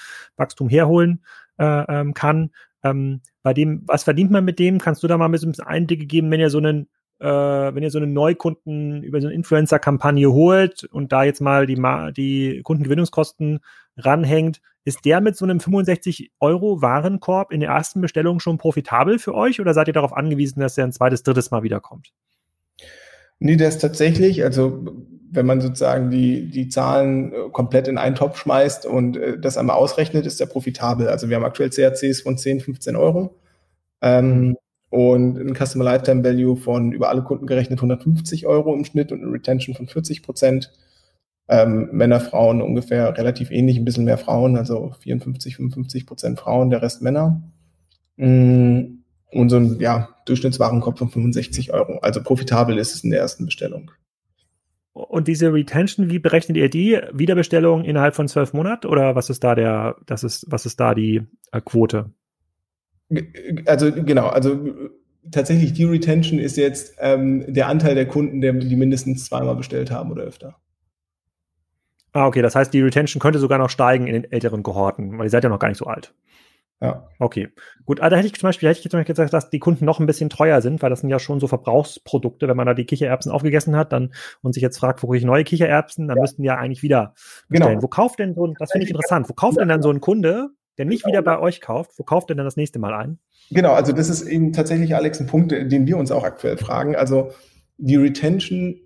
herholen kann. Bei dem, was verdient man mit dem? Kannst du da mal ein bisschen Einblicke geben, wenn ihr so einen Neukunden über so eine Influencer-Kampagne holt und da jetzt mal die Kundengewinnungskosten ranhängt, ist der mit so einem 65€ Warenkorb in der ersten Bestellung schon profitabel für euch oder seid ihr darauf angewiesen, dass der ein zweites, drittes Mal wiederkommt? Nee, der ist tatsächlich, also wenn man sozusagen die Zahlen komplett in einen Topf schmeißt und das einmal ausrechnet, ist der profitabel. Also wir haben aktuell CACs von 10, 15 Euro und ein Customer Lifetime Value von über alle Kunden gerechnet 150€ im Schnitt und eine Retention von 40%. Männer, Frauen ungefähr relativ ähnlich, ein bisschen mehr Frauen, also 54-55% Frauen, der Rest Männer. Und so ein Durchschnittswarenkorb von 65€. Also profitabel ist es in der ersten Bestellung. Und diese Retention, wie berechnet ihr die? Wiederbestellung innerhalb von 12 Monaten oder was ist da die Quote? Tatsächlich die Retention ist jetzt der Anteil der Kunden, die mindestens 2-mal bestellt haben oder öfter. Ah, okay, das heißt, die Retention könnte sogar noch steigen in den älteren Kohorten, weil ihr seid ja noch gar nicht so alt. Ja. Okay, gut. Also da hätte ich jetzt zum Beispiel gesagt, dass die Kunden noch ein bisschen teuer sind, weil das sind ja schon so Verbrauchsprodukte. Wenn man da die Kichererbsen aufgegessen hat dann und sich jetzt fragt, wo kriege ich neue Kichererbsen, dann müssten die ja eigentlich wieder bestellen. Genau. Das finde ich interessant, wo kauft denn dann so ein Kunde, der nicht wieder bei euch kauft, wo kauft denn dann das nächste Mal ein? Genau, also das ist eben tatsächlich, Alex, ein Punkt, den wir uns auch aktuell fragen. Also die Retention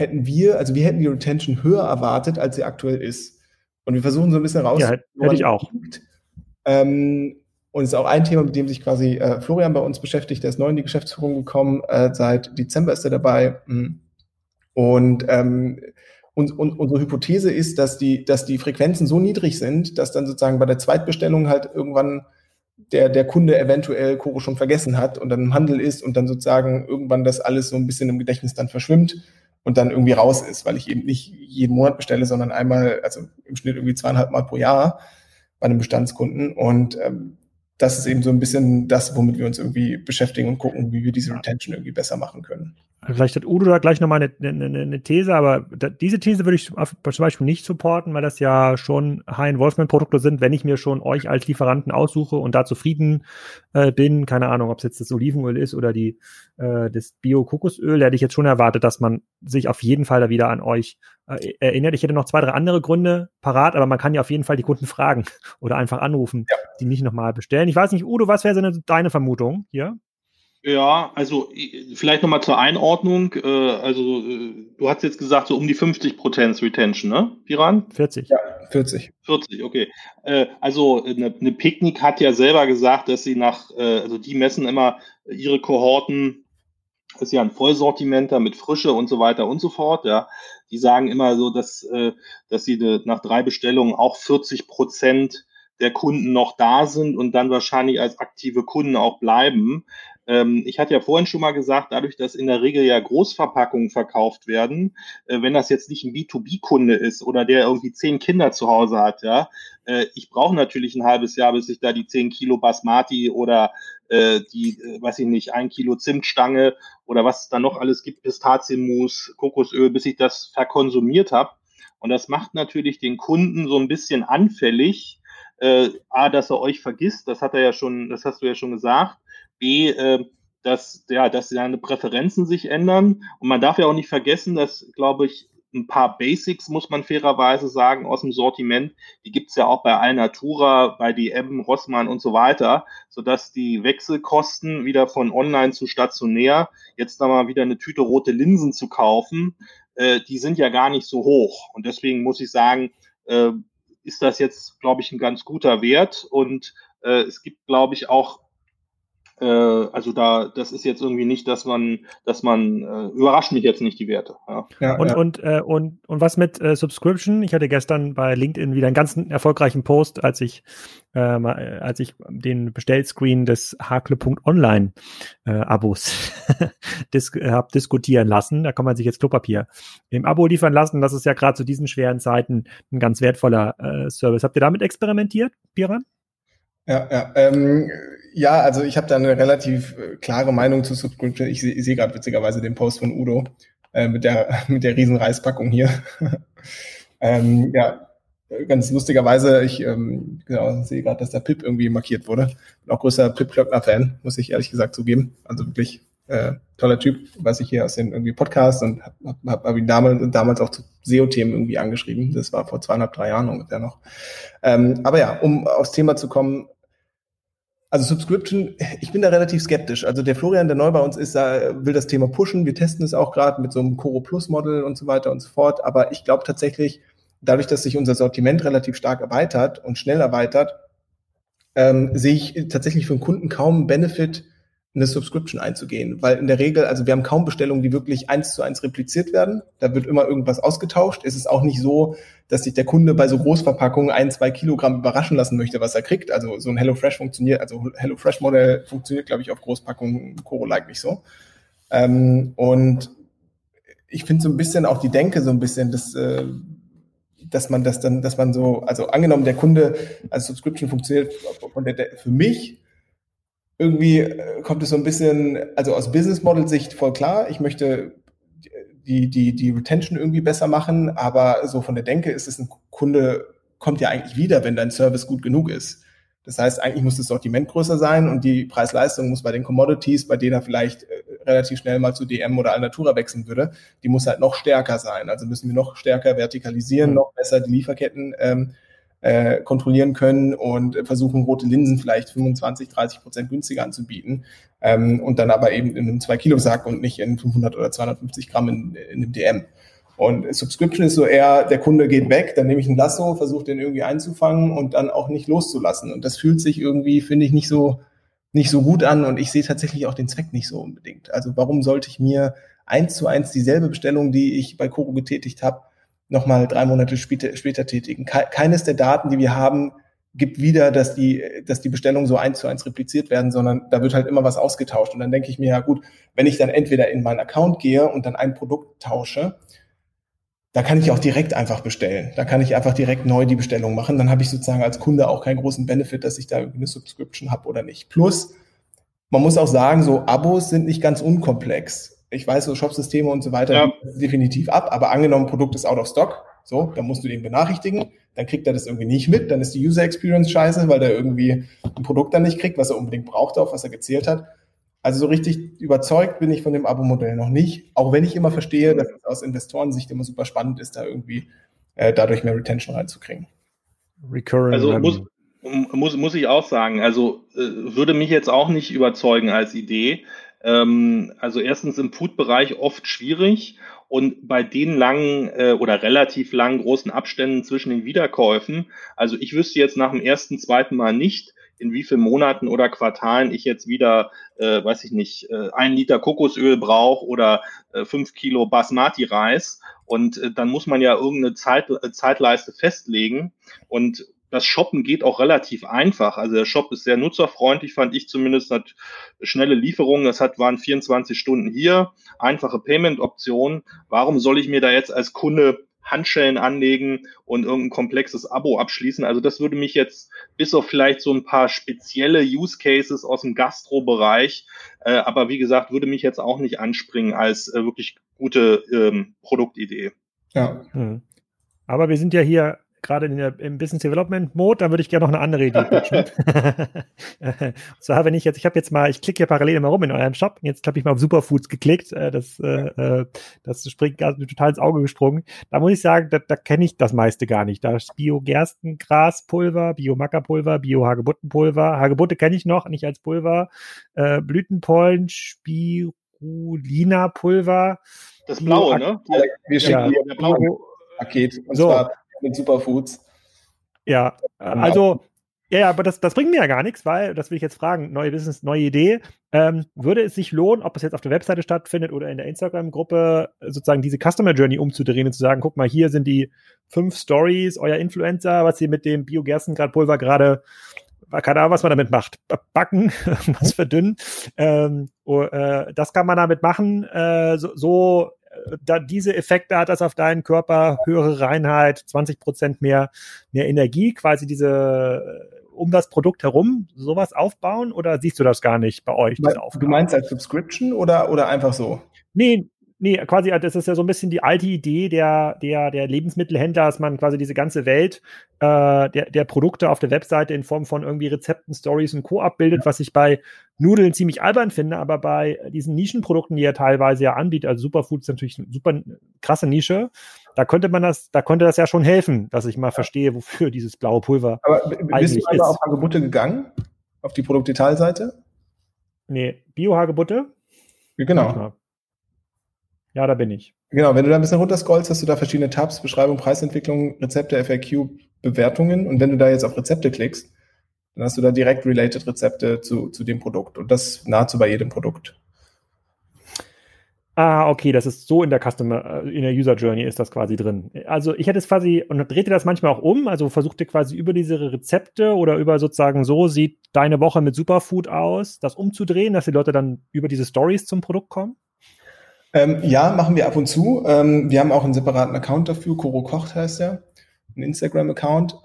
wir hätten die Retention höher erwartet, als sie aktuell ist. Und wir versuchen so ein bisschen raus. Ja, hätte ich auch. Und es ist auch ein Thema, mit dem sich quasi Florian bei uns beschäftigt. Der ist neu in die Geschäftsführung gekommen. Seit Dezember ist er dabei. Und unsere Hypothese ist, dass die Frequenzen so niedrig sind, dass dann sozusagen bei der Zweitbestellung halt irgendwann der Kunde eventuell Koro schon vergessen hat und dann im Handel ist und dann sozusagen irgendwann das alles so ein bisschen im Gedächtnis dann verschwimmt und dann irgendwie raus ist, weil ich eben nicht jeden Monat bestelle, sondern einmal, also im Schnitt irgendwie 2,5 Mal pro Jahr. Bei einem Bestandskunden und das ist eben so ein bisschen das, womit wir uns irgendwie beschäftigen und gucken, wie wir diese Retention irgendwie besser machen können. Vielleicht hat Udo da gleich nochmal eine These, aber diese These würde ich zum Beispiel nicht supporten, weil das ja schon High-Involvement-Produkte sind, wenn ich mir schon euch als Lieferanten aussuche und da zufrieden bin, keine Ahnung, ob es jetzt das Olivenöl ist oder das Bio-Kokosöl, da hätte ich jetzt schon erwartet, dass man sich auf jeden Fall da wieder an euch erinnert. Ich hätte noch 2, 3 andere Gründe parat, aber man kann ja auf jeden Fall die Kunden fragen oder einfach anrufen, die nicht nochmal bestellen. Ich weiß nicht, Udo, was wäre deine Vermutung hier? Ja, also vielleicht nochmal zur Einordnung. Also du hast jetzt gesagt, so um die 50% Retention, ne, Piran? 40. Ja, 40. 40, okay. Also eine Picknick hat ja selber gesagt, dass sie die messen immer ihre Kohorten, ist ja ein Vollsortimenter mit Frische und so weiter und so fort, ja. Die sagen immer so, dass sie nach 3 Bestellungen auch 40% der Kunden noch da sind und dann wahrscheinlich als aktive Kunden auch bleiben. Ich hatte ja vorhin schon mal gesagt, dadurch, dass in der Regel ja Großverpackungen verkauft werden, wenn das jetzt nicht ein B2B-Kunde ist oder der irgendwie 10 Kinder zu Hause hat, ja, ich brauche natürlich ein halbes Jahr, bis ich da die 10 Kilo Basmati oder weiß ich nicht, 1 Kilo Zimtstange oder was es da noch alles gibt, Pistazienmus, Kokosöl, bis ich das verkonsumiert habe. Und das macht natürlich den Kunden so ein bisschen anfällig, dass er euch vergisst, das hast du ja schon gesagt, B, dass seine Präferenzen sich ändern. Und man darf ja auch nicht vergessen, dass, glaube ich, ein paar Basics, muss man fairerweise sagen, aus dem Sortiment. Die gibt es ja auch bei Alnatura, bei DM, Rossmann und so weiter, sodass die Wechselkosten wieder von online zu stationär, jetzt da mal wieder eine Tüte rote Linsen zu kaufen, die sind ja gar nicht so hoch. Und deswegen muss ich sagen, ist das jetzt, glaube ich, ein ganz guter Wert. Und es gibt, glaube ich, auch, also da, das ist jetzt irgendwie nicht, dass man überrascht mich jetzt nicht die Werte. Ja. Und was mit Subscription? Ich hatte gestern bei LinkedIn wieder einen ganz erfolgreichen Post, als ich den Bestellscreen des hakle.online Abos habe diskutieren lassen. Da kann man sich jetzt Klopapier im Abo liefern lassen. Das ist ja gerade zu diesen schweren Zeiten ein ganz wertvoller Service. Habt ihr damit experimentiert, Piran? Ja, also ich habe da eine relativ klare Meinung zu Subscription. Ich sehe gerade witzigerweise den Post von Udo mit der riesen Reispackung hier. Ja, ganz lustigerweise, ich sehe gerade, dass der Pip irgendwie markiert wurde. Bin auch größer Pip-Klöckner-Fan, muss ich ehrlich gesagt zugeben. Also wirklich toller Typ, weiß ich hier aus den irgendwie Podcasts, und habe ihn damals auch zu SEO-Themen irgendwie angeschrieben. Das war vor 2,5-3 Jahren ungefähr noch. Aber ja, um aufs Thema zu kommen, also Subscription, ich bin da relativ skeptisch. Also der Florian, der neu bei uns ist, will das Thema pushen. Wir testen es auch gerade mit so einem Koro Plus Model und so weiter und so fort. Aber ich glaube tatsächlich, dadurch, dass sich unser Sortiment relativ stark erweitert und schnell erweitert, sehe ich tatsächlich für den Kunden kaum einen Benefit, eine Subscription einzugehen. Weil in der Regel, also wir haben kaum Bestellungen, die wirklich 1:1 repliziert werden. Da wird immer irgendwas ausgetauscht. Es ist auch nicht so, dass sich der Kunde bei so Großverpackungen 1-2 Kilogramm überraschen lassen möchte, was er kriegt. Also so ein HelloFresh-Modell funktioniert, glaube ich, auf Großpackungen Koro-like nicht so. Und ich finde so ein bisschen auch die Denke so ein bisschen, dass man angenommen der Kunde, also Subscription funktioniert für mich, irgendwie kommt es so ein bisschen, also aus Business-Model-Sicht voll klar, ich möchte die Retention irgendwie besser machen, aber so von der Denke ist es, ein Kunde kommt ja eigentlich wieder, wenn dein Service gut genug ist. Das heißt, eigentlich muss das Sortiment größer sein und die Preis-Leistung muss bei den Commodities, bei denen er vielleicht relativ schnell mal zu DM oder Alnatura wechseln würde, die muss halt noch stärker sein. Also müssen wir noch stärker vertikalisieren, noch besser die Lieferketten kontrollieren können und versuchen, rote Linsen vielleicht 25-30% günstiger anzubieten, und dann aber eben in einem 2-Kilo-Sack und nicht in 500 oder 250 Gramm in einem DM. Und Subscription ist so eher, der Kunde geht weg, dann nehme ich ein Lasso, versuche den irgendwie einzufangen und dann auch nicht loszulassen. Und das fühlt sich irgendwie, finde ich, nicht so gut an, und ich sehe tatsächlich auch den Zweck nicht so unbedingt. Also warum sollte ich mir 1:1 dieselbe Bestellung, die ich bei Koro getätigt habe, nochmal 3 Monate später tätigen? Keines der Daten, die wir haben, gibt wieder, dass die Bestellungen so 1:1 repliziert werden, sondern da wird halt immer was ausgetauscht. Und dann denke ich mir, ja gut, wenn ich dann entweder in meinen Account gehe und dann ein Produkt tausche, da kann ich auch direkt einfach bestellen. Da kann ich einfach direkt neu die Bestellung machen. Dann habe ich sozusagen als Kunde auch keinen großen Benefit, dass ich da eine Subscription habe oder nicht. Plus, man muss auch sagen, so Abos sind nicht ganz unkomplex. Ich weiß, so Shopsysteme und so weiter definitiv ab, aber angenommen, Produkt ist out of stock, so, dann musst du den benachrichtigen, dann kriegt er das irgendwie nicht mit, dann ist die User Experience scheiße, weil der irgendwie ein Produkt dann nicht kriegt, was er unbedingt braucht, auf was er gezählt hat. Also so richtig überzeugt bin ich von dem Abo-Modell noch nicht, auch wenn ich immer verstehe, dass es aus Investorensicht immer super spannend ist, da irgendwie dadurch mehr Retention reinzukriegen. Recurring. Also muss ich auch sagen, also würde mich jetzt auch nicht überzeugen als Idee. Also erstens im Food-Bereich oft schwierig, und bei den langen oder relativ langen großen Abständen zwischen den Wiederkäufen, also ich wüsste jetzt nach dem 1., 2. Mal nicht, in wie vielen Monaten oder Quartalen ich jetzt wieder, 1 Liter Kokosöl brauche oder 5 Kilo Basmati-Reis, und dann muss man ja irgendeine Zeitleiste festlegen, und das Shoppen geht auch relativ einfach. Also der Shop ist sehr nutzerfreundlich, fand ich zumindest, hat schnelle Lieferungen. Das waren 24 Stunden hier, einfache Payment-Optionen. Warum soll ich mir da jetzt als Kunde Handschellen anlegen und irgendein komplexes Abo abschließen? Also das würde mich jetzt, bis auf vielleicht so ein paar spezielle Use-Cases aus dem Gastro-Bereich, aber wie gesagt, würde mich jetzt auch nicht anspringen als wirklich gute Produktidee. Ja. Aber wir sind ja hier gerade im Business Development Mode, dann würde ich gerne noch eine andere Idee pitchen. So habe ich jetzt, ich klicke hier parallel immer rum in eurem Shop. Jetzt habe ich mal auf Superfoods geklickt. Das springt total ins Auge gesprungen. Da muss ich sagen, da kenne ich das meiste gar nicht. Da ist Bio-Gerstengraspulver, Bio-Mackerpulver, Bio-Hagebuttenpulver. Hagebutte kenne ich noch, nicht als Pulver. Blütenpollen, Spirulina-Pulver. Das Blaue, ne? Wir schicken hier ein blaues Paket. Und zwar mit Superfoods. Ja, also, ja, aber das bringt mir ja gar nichts, weil, das will ich jetzt fragen, neue Business, neue Idee, würde es sich lohnen, ob es jetzt auf der Webseite stattfindet oder in der Instagram-Gruppe, sozusagen diese Customer Journey umzudrehen und zu sagen, guck mal, hier sind die 5 Stories, euer Influencer, was ihr mit dem Bio-Gerstengras-Pulver gerade, keine Ahnung, was man damit macht, backen, was verdünnen, das kann man damit machen, da diese Effekte hat das auf deinen Körper, höhere Reinheit, 20% mehr Energie, quasi diese um das Produkt herum, sowas aufbauen, oder siehst du das gar nicht bei euch? Du meinst als Subscription oder einfach so? Nee, quasi, das ist ja so ein bisschen die alte Idee der Lebensmittelhändler, dass man quasi diese ganze Welt der Produkte auf der Webseite in Form von irgendwie Rezepten, Stories und Co. abbildet, was ich bei Nudeln ziemlich albern finde, aber bei diesen Nischenprodukten, die er teilweise ja anbietet, also Superfoods ist natürlich eine super krasse Nische, da könnte das ja schon helfen, dass ich mal verstehe, wofür dieses blaue Pulver eigentlich ist. Bist du aber auf Hagebutte gegangen? Auf die Produktdetailseite? Nee, Bio-Hagebutte? Ja, genau. Ja, da bin ich. Genau, wenn du da ein bisschen runterscrollst, hast du da verschiedene Tabs, Beschreibung, Preisentwicklung, Rezepte, FAQ, Bewertungen, und wenn du da jetzt auf Rezepte klickst, dann hast du da direkt related Rezepte zu dem Produkt, und das nahezu bei jedem Produkt. Ah, okay, das ist so in der User Journey ist das quasi drin. Also ich hätte es quasi, und drehte das manchmal auch um, also versuchte quasi über diese Rezepte oder über sozusagen, so sieht deine Woche mit Superfood aus, das umzudrehen, dass die Leute dann über diese Stories zum Produkt kommen? Ja, machen wir ab und zu. Wir haben auch einen separaten Account dafür. Koro kocht heißt ja, ein Instagram-Account.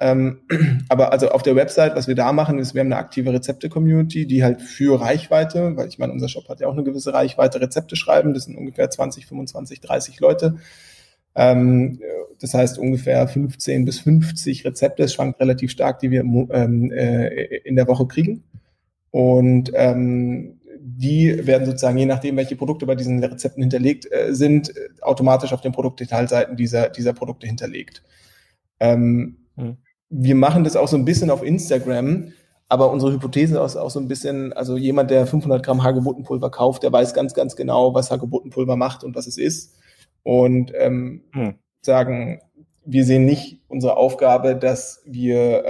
Aber also auf der Website, was wir da machen, ist, wir haben eine aktive Rezepte-Community, die halt für Reichweite, weil ich meine, unser Shop hat ja auch eine gewisse Reichweite, Rezepte schreiben. Das sind ungefähr 20, 25, 30 Leute. Das heißt ungefähr 15 bis 50 Rezepte. Es schwankt relativ stark, die wir in der Woche kriegen. Und die werden sozusagen, je nachdem, welche Produkte bei diesen Rezepten hinterlegt sind, automatisch auf den Produktdetailseiten dieser Produkte hinterlegt. Wir machen das auch so ein bisschen auf Instagram, aber unsere Hypothese ist auch so ein bisschen, also jemand, der 500 Gramm Hagebuttenpulver kauft, der weiß ganz, ganz genau, was Hagebuttenpulver macht und was es ist. Und sagen, wir sehen nicht unsere Aufgabe, dass wir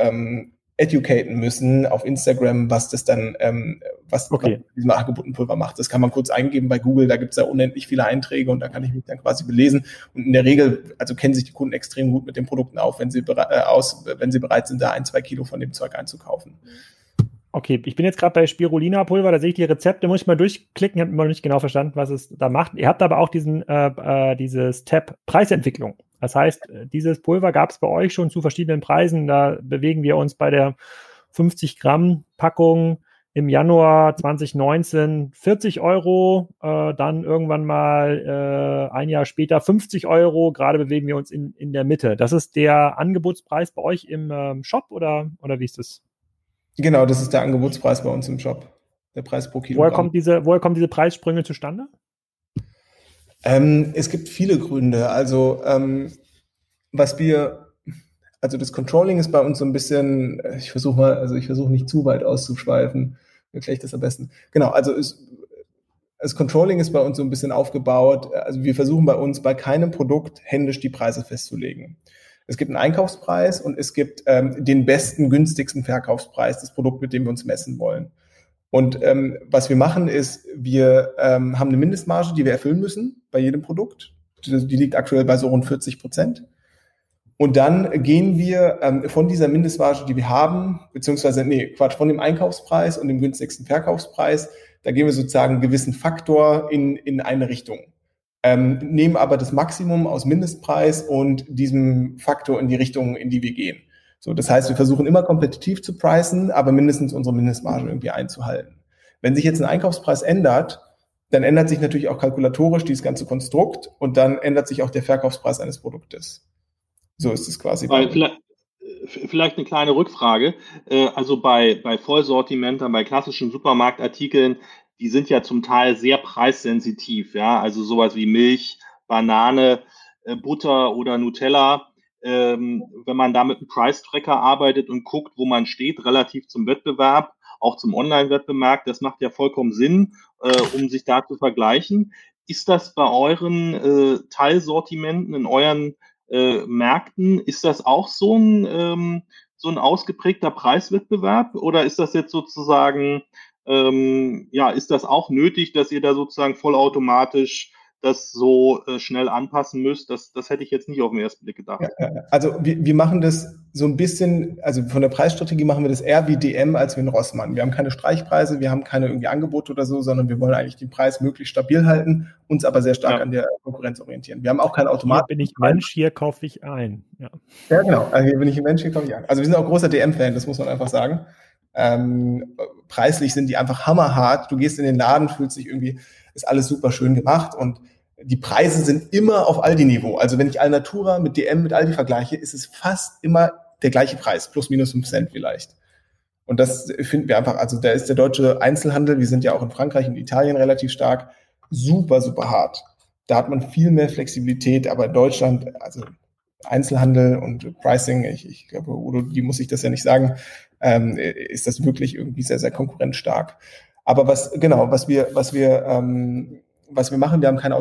educaten müssen auf Instagram, was das dann, was mit diesem Hagebuttenpulver macht. Das kann man kurz eingeben bei Google, da gibt es ja unendlich viele Einträge, und da kann ich mich dann quasi belesen. Und in der Regel, also kennen sich die Kunden extrem gut mit den Produkten auf, wenn sie bereit sind, da 1-2 Kilo von dem Zeug einzukaufen. Okay, ich bin jetzt gerade bei Spirulina-Pulver, da sehe ich die Rezepte, muss ich mal durchklicken, ich habe immer noch nicht genau verstanden, was es da macht. Ihr habt aber auch dieses Tab Preisentwicklung. Das heißt, dieses Pulver gab es bei euch schon zu verschiedenen Preisen. Da bewegen wir uns bei der 50-Gramm-Packung im Januar 2019 €40, dann irgendwann mal ein Jahr später €50. Gerade bewegen wir uns in der Mitte. Das ist der Angebotspreis bei euch im Shop oder wie ist das? Genau, das ist der Angebotspreis bei uns im Shop. Der Preis pro Kilogramm. Woher kommen diese Preissprünge zustande? Es gibt viele Gründe. Also, das Controlling ist bei uns so ein bisschen, ich versuche nicht zu weit auszuschweifen. Erkläre ich das am besten. Genau, also das Controlling ist bei uns so ein bisschen aufgebaut. Also wir versuchen bei uns bei keinem Produkt händisch die Preise festzulegen. Es gibt einen Einkaufspreis und es gibt den besten, günstigsten Verkaufspreis, das Produkt, mit dem wir uns messen wollen. Und was wir machen ist, wir haben eine Mindestmarge, die wir erfüllen müssen bei jedem Produkt. Die liegt aktuell bei so rund 40%. Und dann gehen wir von dieser Mindestmarge, die wir haben, von dem Einkaufspreis und dem günstigsten Verkaufspreis, da gehen wir sozusagen einen gewissen Faktor in eine Richtung. Nehmen aber das Maximum aus Mindestpreis und diesem Faktor in die Richtung, in die wir gehen. So, das heißt, wir versuchen immer kompetitiv zu pricen, aber mindestens unsere Mindestmarge irgendwie einzuhalten. Wenn sich jetzt ein Einkaufspreis ändert, dann ändert sich natürlich auch kalkulatorisch dieses ganze Konstrukt, und dann ändert sich auch der Verkaufspreis eines Produktes. So ist es quasi. Vielleicht eine kleine Rückfrage. Also bei Vollsortimentern, bei klassischen Supermarktartikeln, die sind ja zum Teil sehr preissensitiv, ja, also sowas wie Milch, Banane, Butter oder Nutella. Wenn man da mit einem Price-Tracker arbeitet und guckt, wo man steht, relativ zum Wettbewerb, auch zum Online-Wettbewerb, das macht ja vollkommen Sinn, um sich da zu vergleichen. Ist das bei euren Teilsortimenten, in euren Märkten, ist das auch so ein ausgeprägter Preiswettbewerb oder ist das jetzt sozusagen, ist das auch nötig, dass ihr da sozusagen vollautomatisch das so schnell anpassen müsst? Das hätte ich jetzt nicht auf den ersten Blick gedacht. Ja, also wir machen das so ein bisschen, also von der Preisstrategie machen wir das eher wie DM als wie ein Rossmann. Wir haben keine Streichpreise, wir haben keine irgendwie Angebote oder so, sondern wir wollen eigentlich den Preis möglichst stabil halten, uns aber sehr stark an der Konkurrenz orientieren. Wir haben auch keinen Automaten. Hier bin ich Mensch, hier kaufe ich ein. Ja, genau. Also hier bin ich ein Mensch, hier kaufe ich ein. Also wir sind auch großer DM-Fan, das muss man einfach sagen. Preislich sind die einfach hammerhart. Du gehst in den Laden, fühlst dich irgendwie, ist alles super schön gemacht und die Preise sind immer auf Aldi-Niveau. Also wenn ich Alnatura mit DM, mit Aldi vergleiche, ist es fast immer der gleiche Preis, plus minus 5 Cent vielleicht. Und das finden wir einfach, also da ist der deutsche Einzelhandel, wir sind ja auch in Frankreich und Italien relativ stark, super, super hart. Da hat man viel mehr Flexibilität, aber in Deutschland, also Einzelhandel und Pricing, ich glaube, Udo, die muss ich das ja nicht sagen, ist das wirklich irgendwie sehr, sehr konkurrenzstark. Aber was wir machen, wir haben kein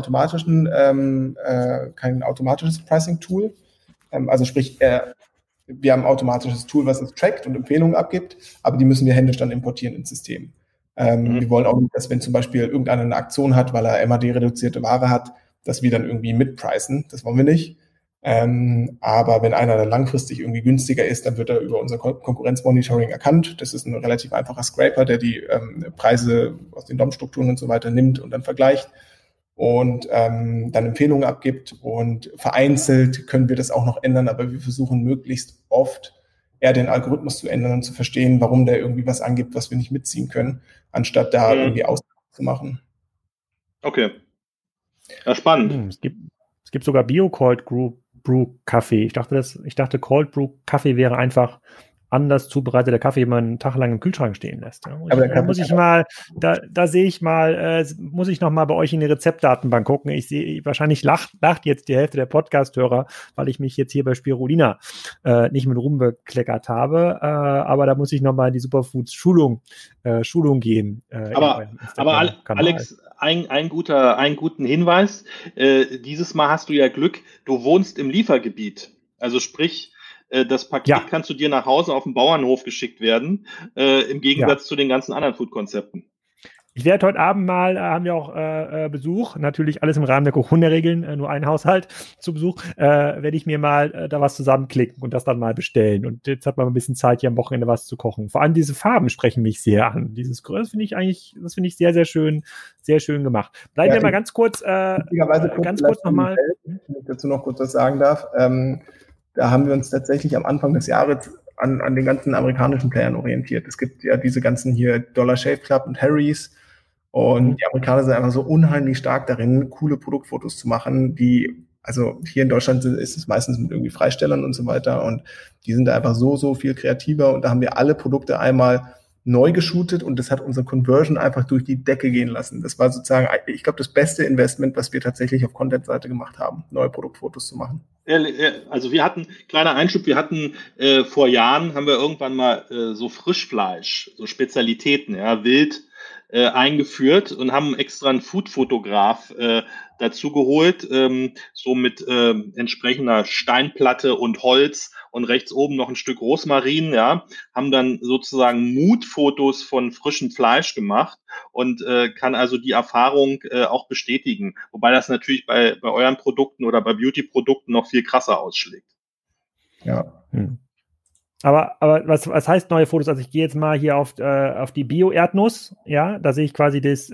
automatisches Pricing-Tool. Wir haben ein automatisches Tool, was es trackt und Empfehlungen abgibt, aber die müssen wir händisch dann importieren ins System. Wir wollen auch nicht, dass wenn zum Beispiel irgendeiner eine Aktion hat, weil er MAD-reduzierte Ware hat, dass wir dann irgendwie mitpricen. Das wollen wir nicht. Aber wenn einer dann langfristig irgendwie günstiger ist, dann wird er über unser Konkurrenzmonitoring erkannt. Das ist ein relativ einfacher Scraper, der die Preise aus den DOM-Strukturen und so weiter nimmt und dann vergleicht und dann Empfehlungen abgibt. Und vereinzelt können wir das auch noch ändern, aber wir versuchen möglichst oft eher den Algorithmus zu ändern und zu verstehen, warum der irgendwie was angibt, was wir nicht mitziehen können, anstatt da irgendwie Ausnahmen zu machen. Okay. Ja, spannend. Es gibt sogar Bio-Cold Group. Brew Kaffee. Ich dachte, Cold Brew Kaffee wäre einfach anders zubereiteter Kaffee, den man einen Tag lang im Kühlschrank stehen lässt. Muss ich noch mal bei euch in die Rezeptdatenbank gucken. Ich sehe, wahrscheinlich lacht jetzt die Hälfte der Podcast-Hörer, weil ich mich jetzt hier bei Spirulina nicht mit rumbekleckert habe. Aber da muss ich noch mal in die Superfoods-Schulung gehen. Aber Alex, einen guten Hinweis. Dieses Mal hast du ja Glück, du wohnst im Liefergebiet. Also sprich, das Paket kannst du dir nach Hause auf den Bauernhof geschickt werden, im Gegensatz zu den ganzen anderen Food-Konzepten. Ich werde heute Abend mal, haben wir auch Besuch, natürlich alles im Rahmen der Corona-Regeln, nur ein Haushalt zu Besuch, werde ich mir mal da was zusammenklicken und das dann mal bestellen. Und jetzt hat man ein bisschen Zeit, hier am Wochenende was zu kochen. Vor allem diese Farben sprechen mich sehr an. Das finde ich sehr schön gemacht. Bleiben wir mal ganz kurz nochmal. Wenn ich dazu noch kurz was sagen darf, da haben wir uns tatsächlich am Anfang des Jahres an den ganzen amerikanischen Playern orientiert. Es gibt ja diese ganzen hier Dollar Shave Club und Harry's und die Amerikaner sind einfach so unheimlich stark darin, coole Produktfotos zu machen, die, also hier in Deutschland ist es meistens mit irgendwie Freistellern und so weiter und die sind da einfach so viel kreativer und da haben wir alle Produkte einmal neu geshootet und das hat unsere Conversion einfach durch die Decke gehen lassen. Das war sozusagen, ich glaube, das beste Investment, was wir tatsächlich auf Content-Seite gemacht haben, neue Produktfotos zu machen. Also wir hatten vor Jahren, haben wir irgendwann mal so Frischfleisch, so Spezialitäten, ja, wild eingeführt und haben extra einen Food-Fotograf dazu geholt, so mit entsprechender Steinplatte und Holz und rechts oben noch ein Stück Rosmarin, ja, haben dann sozusagen Mutfotos von frischem Fleisch gemacht und kann also die Erfahrung auch bestätigen, wobei das natürlich bei euren Produkten oder bei Beauty-Produkten noch viel krasser ausschlägt. Ja. Aber was heißt neue Fotos? Also ich gehe jetzt mal hier auf die Bio-Erdnuss, ja, da sehe ich quasi das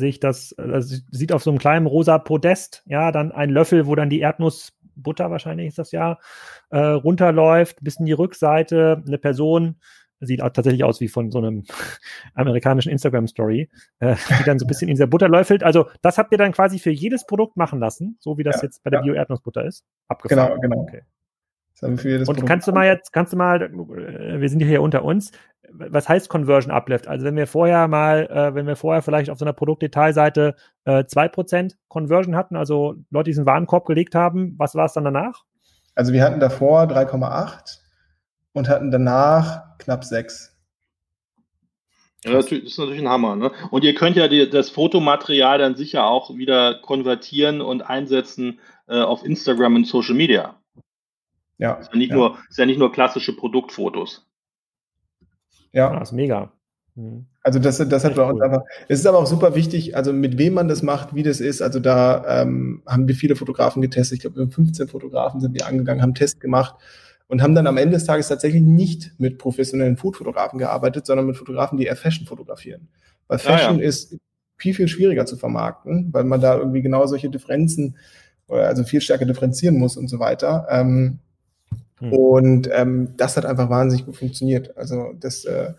sieht auf so einem kleinen rosa Podest, ja, dann ein Löffel, wo dann die Erdnussbutter wahrscheinlich ist das ja, runterläuft, bis in die Rückseite, eine Person, sieht auch tatsächlich aus wie von so einem amerikanischen Instagram-Story, die dann so ein bisschen in dieser Butter löffelt. Also das habt ihr dann quasi für jedes Produkt machen lassen, so wie das jetzt bei der Bio-Erdnussbutter ist? Abgefahren. Genau, okay. Und kannst du mal, wir sind ja hier unter uns, was heißt Conversion Uplift? Also wenn wir vorher vielleicht auf so einer Produktdetailseite 2% Conversion hatten, also Leute, die diesen Warenkorb gelegt haben, was war es dann danach? Also wir hatten davor 3,8 und hatten danach knapp 6. Ja, das ist natürlich ein Hammer, ne? Und ihr könnt ja das Fotomaterial dann sicher auch wieder konvertieren und einsetzen auf Instagram und Social Media. Ja. Ist ja nicht nur klassische Produktfotos. Ja. Das ist mega. Mhm. Also das hat bei uns einfach. Es ist aber auch super wichtig, also mit wem man das macht, wie das ist. Also da haben wir viele Fotografen getestet. Ich glaube, 15 Fotografen sind wir angegangen, haben einen Test gemacht und haben dann am Ende des Tages tatsächlich nicht mit professionellen Food-Fotografen gearbeitet, sondern mit Fotografen, die eher Fashion fotografieren. Weil Fashion ist viel, viel schwieriger zu vermarkten, weil man da irgendwie genau solche Differenzen, also viel stärker differenzieren muss und so weiter. Und das hat einfach wahnsinnig gut funktioniert. Also da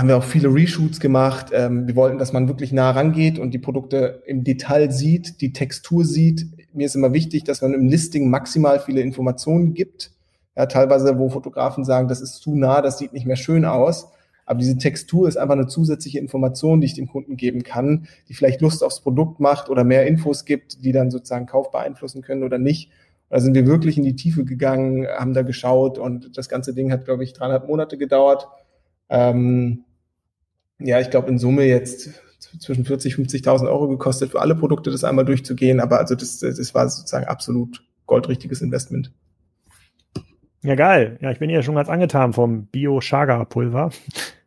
haben wir auch viele Reshoots gemacht. Wir wollten, dass man wirklich nah rangeht und die Produkte im Detail sieht, die Textur sieht. Mir ist immer wichtig, dass man im Listing maximal viele Informationen gibt. Ja, teilweise, wo Fotografen sagen, das ist zu nah, das sieht nicht mehr schön aus. Aber diese Textur ist einfach eine zusätzliche Information, die ich dem Kunden geben kann, die vielleicht Lust aufs Produkt macht oder mehr Infos gibt, die dann sozusagen Kauf beeinflussen können oder nicht. Da sind wir wirklich in die Tiefe gegangen, haben da geschaut und das ganze Ding hat, glaube ich, 3,5 Monate gedauert. Ich glaube, in Summe jetzt zwischen 40.000 und 50.000 Euro gekostet, für alle Produkte das einmal durchzugehen. Aber also das war sozusagen absolut goldrichtiges Investment. Ja, geil. Ja, ich bin ja schon ganz angetan vom Bio-Chaga-Pulver.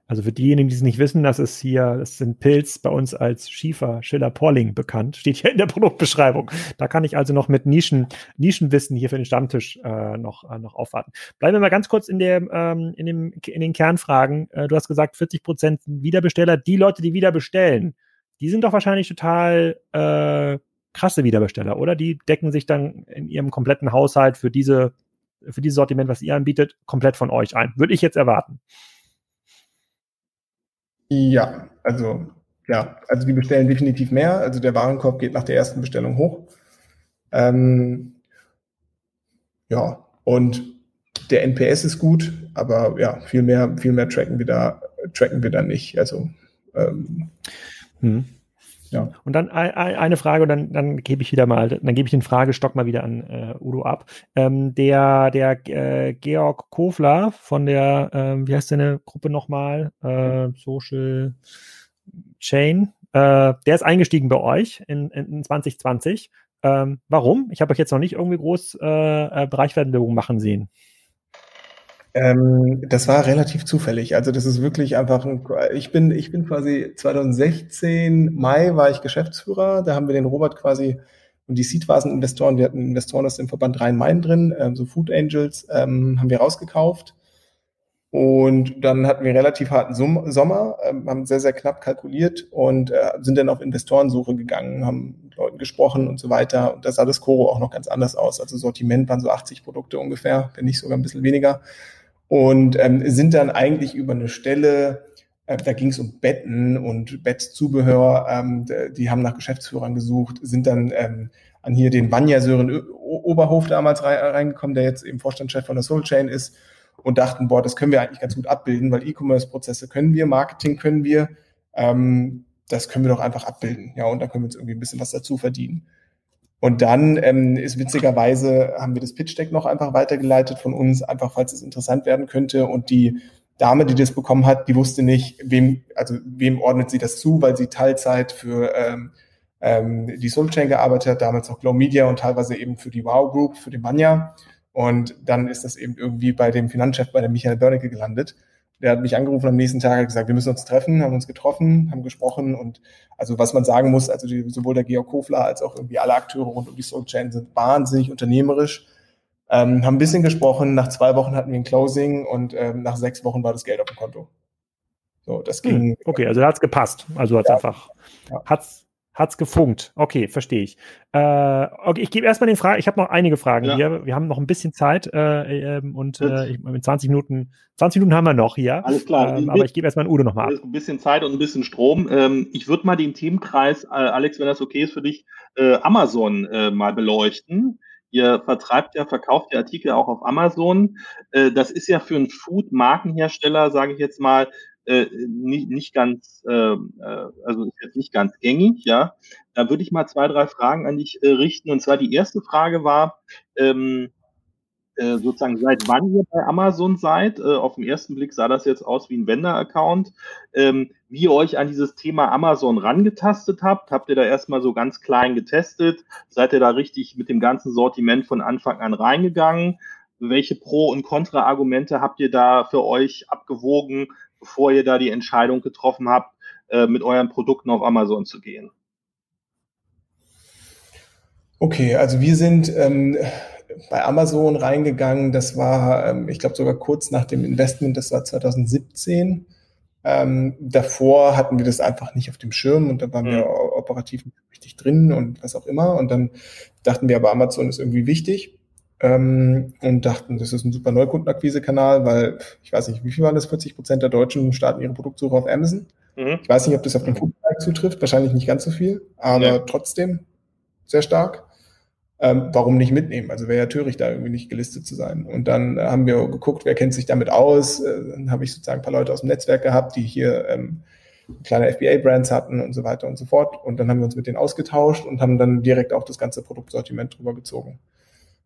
Also für diejenigen, die es nicht wissen, das sind Pilz bei uns als Schiefer, Schiller, Porling bekannt. Steht hier in der Produktbeschreibung. Da kann ich also noch mit Nischenwissen hier für den Stammtisch noch aufwarten. Bleiben wir mal ganz kurz in den Kernfragen. Du hast gesagt, 40% Wiederbesteller. Die Leute, die wieder bestellen, die sind doch wahrscheinlich total krasse Wiederbesteller, oder? Die decken sich dann in ihrem kompletten Haushalt für dieses Sortiment, was ihr anbietet, komplett von euch ein. Würde ich jetzt erwarten. Ja, also die bestellen definitiv mehr. Also der Warenkorb geht nach der ersten Bestellung hoch. Und der NPS ist gut, aber ja, viel mehr tracken wir da nicht. Also ja. Und dann eine Frage, und dann gebe ich den Fragestock mal wieder an Udo ab. Der Georg Kofler von der, wie heißt deine Gruppe nochmal? Social Chain. Der ist eingestiegen bei euch in 2020. Warum? Ich habe euch jetzt noch nicht irgendwie groß Bereichswerbung machen sehen. Das war relativ zufällig. Also das ist wirklich einfach ich bin quasi 2016 Mai war ich Geschäftsführer. Da haben wir den Robert quasi und die Seed waren Investoren. Wir hatten Investoren aus dem Verband Rhein-Main drin, so Food Angels, haben wir rausgekauft. Und dann hatten wir einen relativ harten Sommer, haben sehr, sehr knapp kalkuliert und sind dann auf Investorensuche gegangen, haben mit Leuten gesprochen und so weiter. Und da sah das Koro auch noch ganz anders aus. Also Sortiment waren so 80 Produkte ungefähr, wenn nicht sogar ein bisschen weniger. Und sind dann eigentlich über eine Stelle, da ging es um Betten und Bettzubehör, die haben nach Geschäftsführern gesucht, sind dann an hier den Wanja Sören Oberhof damals reingekommen, der jetzt eben Vorstandschef von der Soul Chain ist und dachten, boah, das können wir eigentlich ganz gut abbilden, weil E-Commerce-Prozesse können wir, Marketing können wir, das können wir doch einfach abbilden. Ja, und da können wir uns irgendwie ein bisschen was dazu verdienen. Und dann ist witzigerweise, haben wir das Pitch-Deck noch einfach weitergeleitet von uns, einfach falls es interessant werden könnte. Und die Dame, die das bekommen hat, die wusste nicht, wem ordnet sie das zu, weil sie Teilzeit für die Soul Chain gearbeitet hat, damals noch Glow Media und teilweise eben für die Wow Group, für den Manja. Und dann ist das eben irgendwie bei dem Finanzchef, bei der Michaela Bernicke gelandet. Der hat mich angerufen am nächsten Tag, hat gesagt, wir müssen uns treffen, haben uns getroffen, haben gesprochen und also was man sagen muss, also sowohl der Georg Kofler als auch irgendwie alle Akteure rund um die Soul Chain sind wahnsinnig unternehmerisch, haben ein bisschen gesprochen, nach 2 Wochen hatten wir ein Closing und nach 6 Wochen war das Geld auf dem Konto. So, das ging. Okay, also da hat's gepasst, also hat's einfach, hat's gefunkt. Okay, verstehe ich. Okay, ich gebe erstmal den Fragen. Ich habe noch einige Fragen hier. Wir haben noch ein bisschen Zeit mit 20 Minuten haben wir noch hier. Alles klar. Aber ich gebe erstmal an Udo nochmal ab. Ein bisschen Zeit und ein bisschen Strom. Ich würde mal den Themenkreis, Alex, wenn das okay ist für dich, Amazon mal beleuchten. Ihr verkauft ja Artikel auch auf Amazon. Das ist ja für einen Food-Markenhersteller, sage ich jetzt mal, nicht ganz gängig, ja. Da würde ich mal 2, 3 Fragen an dich richten. Und zwar die erste Frage war, sozusagen seit wann ihr bei Amazon seid. Auf den ersten Blick sah das jetzt aus wie ein Vendor-Account. Wie ihr euch an dieses Thema Amazon rangetastet habt. Habt ihr da erstmal so ganz klein getestet? Seid ihr da richtig mit dem ganzen Sortiment von Anfang an reingegangen? Welche Pro- und Kontra-Argumente habt ihr da für euch abgewogen, bevor ihr da die Entscheidung getroffen habt, mit euren Produkten auf Amazon zu gehen? Okay, also wir sind bei Amazon reingegangen, das war, ich glaube, sogar kurz nach dem Investment, das war 2017. Davor hatten wir das einfach nicht auf dem Schirm und da waren wir operativ nicht richtig drin und was auch immer. Und dann dachten wir, aber Amazon ist irgendwie wichtig und dachten, das ist ein super Neukundenakquise-Kanal, weil ich weiß nicht, wie viel waren das? 40% der Deutschen starten ihre Produktsuche auf Amazon. Mhm. Ich weiß nicht, ob das auf den Foodbereich zutrifft, wahrscheinlich nicht ganz so viel, aber trotzdem sehr stark. Warum nicht mitnehmen? Also wäre ja töricht, da irgendwie nicht gelistet zu sein. Und dann haben wir geguckt, wer kennt sich damit aus? Dann habe ich sozusagen ein paar Leute aus dem Netzwerk gehabt, die hier kleine FBA-Brands hatten und so weiter und so fort. Und dann haben wir uns mit denen ausgetauscht und haben dann direkt auch das ganze Produktsortiment drüber gezogen.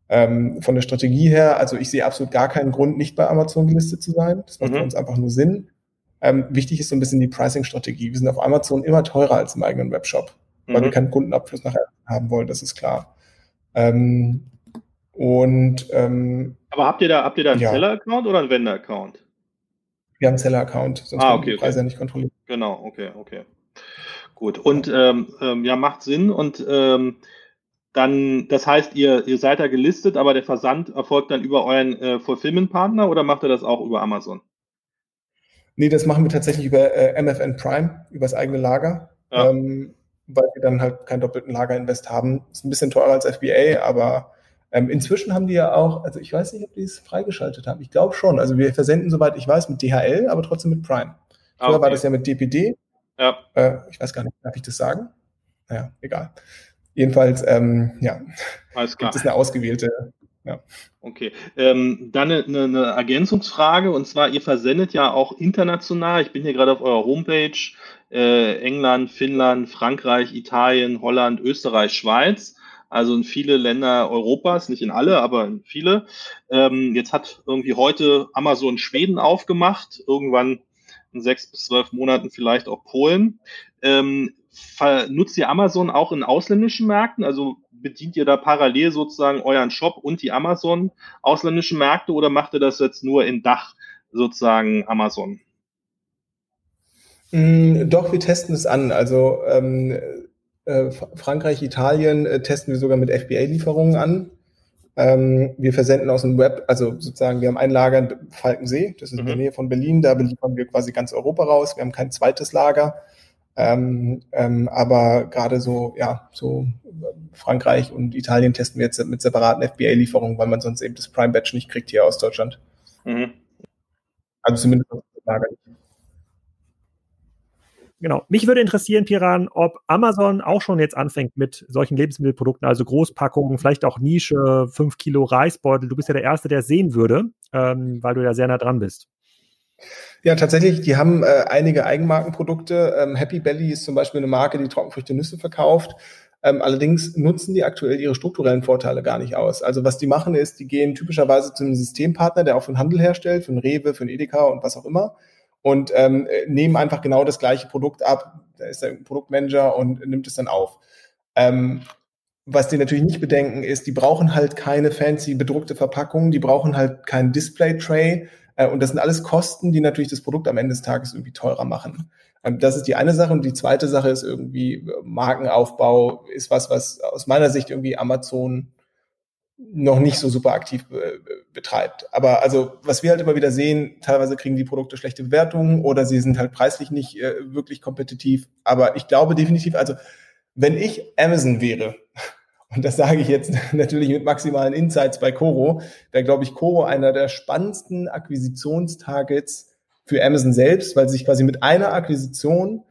Von der Strategie her, also ich sehe absolut gar keinen Grund, nicht bei Amazon gelistet zu sein. Das macht für uns einfach nur Sinn. Wichtig ist so ein bisschen die Pricing-Strategie. Wir sind auf Amazon immer teurer als im eigenen Webshop, weil wir keinen Kundenabfluss nachher haben wollen, das ist klar. Aber habt ihr da einen Seller-Account oder einen Vendor-Account? Wir haben einen Seller-Account, sonst können wir die Preise nicht kontrollieren. Genau, okay. Gut, und macht Sinn. Und dann, das heißt, ihr seid da gelistet, aber der Versand erfolgt dann über euren Fulfillment-Partner oder macht ihr das auch über Amazon? Nee, das machen wir tatsächlich über MFN Prime, über das eigene Lager. Ja. Weil wir dann halt keinen doppelten Lagerinvest haben. Ist ein bisschen teurer als FBA, aber inzwischen haben die ja auch, also ich weiß nicht, ob die es freigeschaltet haben. Ich glaube schon. Also wir versenden, soweit ich weiß, mit DHL, aber trotzdem mit Prime. Früher war das ja mit DPD. Ja. Ich weiß gar nicht, darf ich das sagen? Naja, egal. Jedenfalls, alles klar. Das ist eine ausgewählte... Ja. Okay, dann eine Ergänzungsfrage, und zwar, ihr versendet ja auch international, ich bin hier gerade auf eurer Homepage, England, Finnland, Frankreich, Italien, Holland, Österreich, Schweiz, also in viele Länder Europas, nicht in alle, aber in viele. Jetzt hat irgendwie heute Amazon Schweden aufgemacht, irgendwann in 6 bis 12 Monaten vielleicht auch Polen. Nutzt ihr Amazon auch in ausländischen Märkten, also bedient ihr da parallel sozusagen euren Shop und die Amazon ausländischen Märkte oder macht ihr das jetzt nur im Dach sozusagen Amazon? Doch, wir testen es an. Also Frankreich, Italien testen wir sogar mit FBA-Lieferungen an. Wir versenden aus dem Web, also sozusagen, wir haben ein Lager in Falkensee, das ist in der Nähe von Berlin, da beliefern wir quasi ganz Europa raus. Wir haben kein zweites Lager. Aber gerade so Frankreich und Italien testen wir jetzt mit separaten FBA-Lieferungen, weil man sonst eben das Prime-Batch nicht kriegt hier aus Deutschland. Mhm. Also zumindest aus dem Lager. Genau. Mich würde interessieren, Piran, ob Amazon auch schon jetzt anfängt mit solchen Lebensmittelprodukten, also Großpackungen, vielleicht auch Nische, 5 Kilo Reisbeutel. Du bist ja der Erste, der es sehen würde, weil du ja sehr nah dran bist. Ja, tatsächlich, die haben einige Eigenmarkenprodukte. Happy Belly ist zum Beispiel eine Marke, die Trockenfrüchte, Nüsse verkauft. Allerdings nutzen die aktuell ihre strukturellen Vorteile gar nicht aus. Also was die machen ist, die gehen typischerweise zu einem Systempartner, der auch für den Handel herstellt, für einen Rewe, für einen Edeka und was auch immer, und nehmen einfach genau das gleiche Produkt ab. Da ist der Produktmanager und nimmt es dann auf. Was die natürlich nicht bedenken ist, die brauchen halt keine fancy bedruckte Verpackung, die brauchen halt kein Display-Tray, und das sind alles Kosten, die natürlich das Produkt am Ende des Tages irgendwie teurer machen. Das ist die eine Sache. Und die zweite Sache ist irgendwie, Markenaufbau ist was aus meiner Sicht irgendwie Amazon noch nicht so super aktiv betreibt. Aber also, was wir halt immer wieder sehen, teilweise kriegen die Produkte schlechte Bewertungen oder sie sind halt preislich nicht wirklich kompetitiv. Aber ich glaube definitiv, also wenn ich Amazon wäre, und das sage ich jetzt natürlich mit maximalen Insights bei Koro, da glaube ich, Koro einer der spannendsten Akquisitionstargets für Amazon selbst, weil sie sich quasi mit einer Akquisition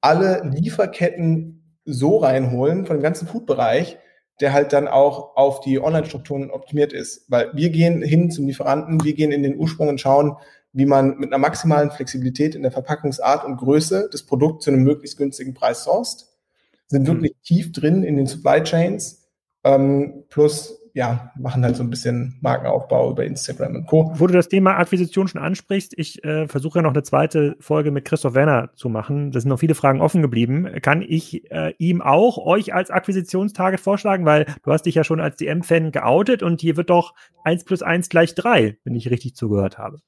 alle Lieferketten so reinholen, von dem ganzen Food-Bereich, der halt dann auch auf die Online-Strukturen optimiert ist. Weil wir gehen hin zum Lieferanten, wir gehen in den Ursprung und schauen, wie man mit einer maximalen Flexibilität in der Verpackungsart und Größe das Produkt zu einem möglichst günstigen Preis sourced. Sind wirklich tief drin in den Supply Chains, plus ja, machen halt so ein bisschen Markenaufbau über Instagram und Co. Wo du das Thema Akquisition schon ansprichst, ich versuche ja noch eine zweite Folge mit Christoph Werner zu machen. Da sind noch viele Fragen offen geblieben. Kann ich ihm auch euch als Akquisitionstarget vorschlagen? Weil du hast dich ja schon als DM-Fan geoutet und hier wird doch 1 + 1 = 3, wenn ich richtig zugehört habe.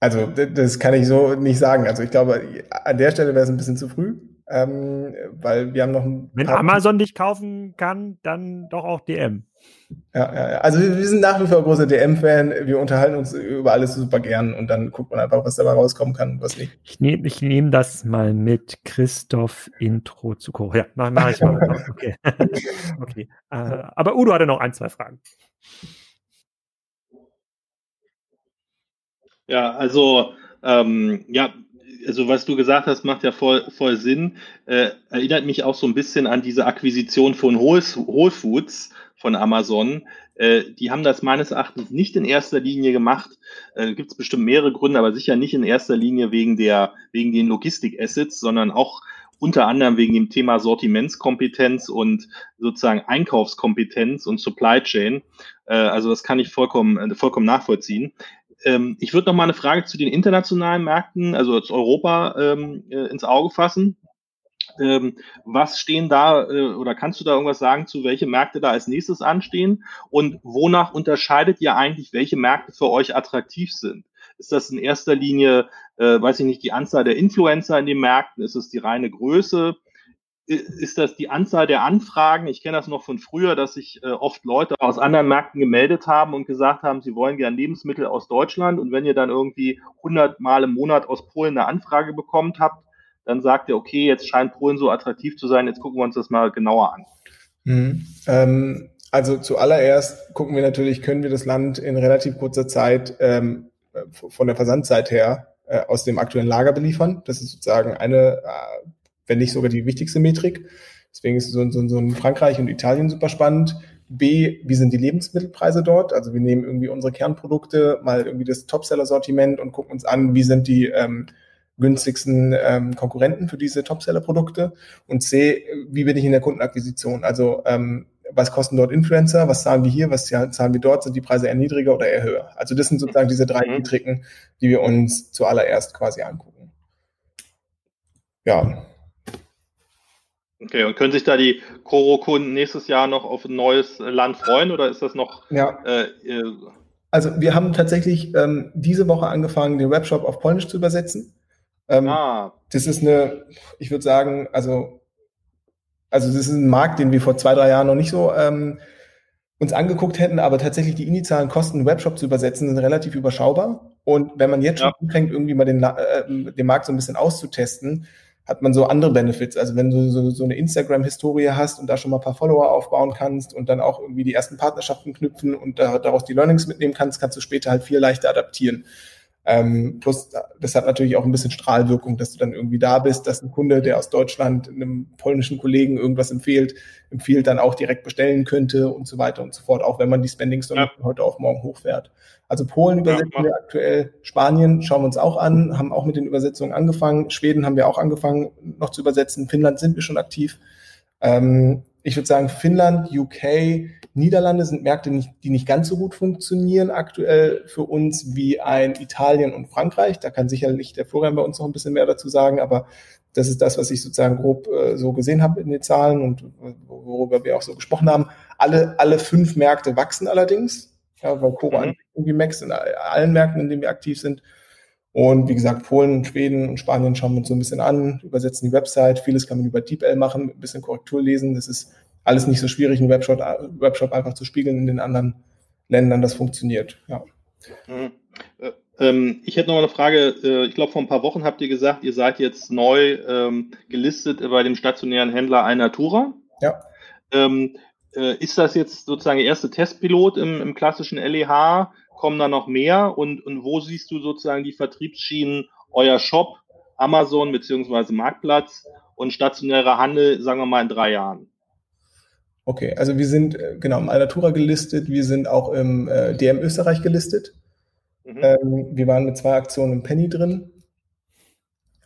Also das kann ich so nicht sagen. Also ich glaube, an der Stelle wäre es ein bisschen zu früh. Weil wir haben noch ein Wenn Amazon dich kaufen kann, dann doch auch DM. Ja. Also wir sind nach wie vor große DM-Fan. Wir unterhalten uns über alles super gern und dann guckt man einfach, was dabei rauskommen kann und was nicht. Ich nehme das mal mit. Christoph Intro zu Koro. Ja, mach ich mal. Okay. Aber Udo hatte noch 1, 2 Fragen. Ja, also was du gesagt hast, macht ja voll Sinn. Erinnert mich auch so ein bisschen an diese Akquisition von Whole Foods von Amazon. Die haben das meines Erachtens nicht in erster Linie gemacht. Gibt es bestimmt mehrere Gründe, aber sicher nicht in erster Linie wegen den Logistik-Assets, sondern auch unter anderem wegen dem Thema Sortimentskompetenz und sozusagen Einkaufskompetenz und Supply Chain. Also das kann ich vollkommen nachvollziehen. Ich würde noch mal eine Frage zu den internationalen Märkten, also zu Europa, ins Auge fassen. Was stehen da oder kannst du da irgendwas sagen, zu welche Märkte da als nächstes anstehen? Und wonach unterscheidet ihr eigentlich, welche Märkte für euch attraktiv sind? Ist das in erster Linie, weiß ich nicht, die Anzahl der Influencer in den Märkten? Ist es die reine Größe? Ist das die Anzahl der Anfragen? Ich kenne das noch von früher, dass sich oft Leute aus anderen Märkten gemeldet haben und gesagt haben, sie wollen gern Lebensmittel aus Deutschland. Und wenn ihr dann irgendwie 100 Mal im Monat aus Polen eine Anfrage bekommt habt, dann sagt ihr, okay, jetzt scheint Polen so attraktiv zu sein, jetzt gucken wir uns das mal genauer an. Also zuallererst gucken wir natürlich, können wir das Land in relativ kurzer Zeit von der Versandzeit her aus dem aktuellen Lager beliefern. Das ist sozusagen eine... wenn nicht sogar die wichtigste Metrik. Deswegen ist so in Frankreich und Italien super spannend. B, wie sind die Lebensmittelpreise dort? Also wir nehmen irgendwie unsere Kernprodukte, mal irgendwie das Topseller-Sortiment und gucken uns an, wie sind die günstigsten Konkurrenten für diese Topseller-Produkte? Und C, wie bin ich in der Kundenakquisition? Also was kosten dort Influencer? Was zahlen wir hier? Was zahlen wir dort? Sind die Preise eher niedriger oder eher höher? Also das sind sozusagen diese 3 Metriken, die wir uns zuallererst quasi angucken. Ja. Okay, und können sich da die Koro-Kunden nächstes Jahr noch auf ein neues Land freuen oder ist das noch... Ja. Also wir haben tatsächlich diese Woche angefangen, den Webshop auf Polnisch zu übersetzen. Das ist ich würde sagen, also das ist ein Markt, den wir vor 2-3 Jahren noch nicht so uns angeguckt hätten, aber tatsächlich die initialen Kosten, einen Webshop zu übersetzen, sind relativ überschaubar. Und wenn man jetzt schon anfängt, irgendwie mal den Markt so ein bisschen auszutesten, hat man so andere Benefits. Also wenn du so eine Instagram-Historie hast und da schon mal ein paar Follower aufbauen kannst und dann auch irgendwie die ersten Partnerschaften knüpfen und daraus die Learnings mitnehmen kannst, kannst du später halt viel leichter adaptieren. Plus, das hat natürlich auch ein bisschen Strahlwirkung, dass du dann irgendwie da bist, dass ein Kunde, der aus Deutschland einem polnischen Kollegen irgendwas empfiehlt, dann auch direkt bestellen könnte und so weiter und so fort, auch wenn man die Spendings von heute auf morgen hochfährt. Also Polen übersetzen wir aktuell, Spanien schauen wir uns auch an, haben auch mit den Übersetzungen angefangen, Schweden haben wir auch angefangen noch zu übersetzen, Finnland sind wir schon aktiv. Ich würde sagen, Finnland, UK, Niederlande sind Märkte, die nicht ganz so gut funktionieren aktuell für uns wie ein Italien und Frankreich. Da kann sicherlich der Florian bei uns noch ein bisschen mehr dazu sagen, aber das ist das, was ich sozusagen grob so gesehen habe in den Zahlen und worüber wir auch so gesprochen haben. Alle 5 Märkte wachsen allerdings. Ja, weil Koro irgendwie Max in allen Märkten, in denen wir aktiv sind. Und wie gesagt, Polen, Schweden und Spanien schauen wir uns so ein bisschen an, übersetzen die Website. Vieles kann man über DeepL machen, mit ein bisschen Korrektur lesen. Das ist alles nicht so schwierig, einen Webshop einfach zu spiegeln in den anderen Ländern. Das funktioniert, ja. Ich hätte noch mal eine Frage. Ich glaube, vor ein paar Wochen habt ihr gesagt, ihr seid jetzt neu gelistet bei dem stationären Händler Alnatura. Ja. Ist das jetzt sozusagen der erste Testpilot im klassischen LEH? Kommen da noch mehr? Und wo siehst du sozusagen die Vertriebsschienen, euer Shop, Amazon bzw. Marktplatz und stationärer Handel, sagen wir mal in 3 Jahren? Okay, also wir sind genau im Alnatura gelistet, wir sind auch im DM Österreich gelistet. Mhm. Wir waren mit 2 Aktionen im Penny drin.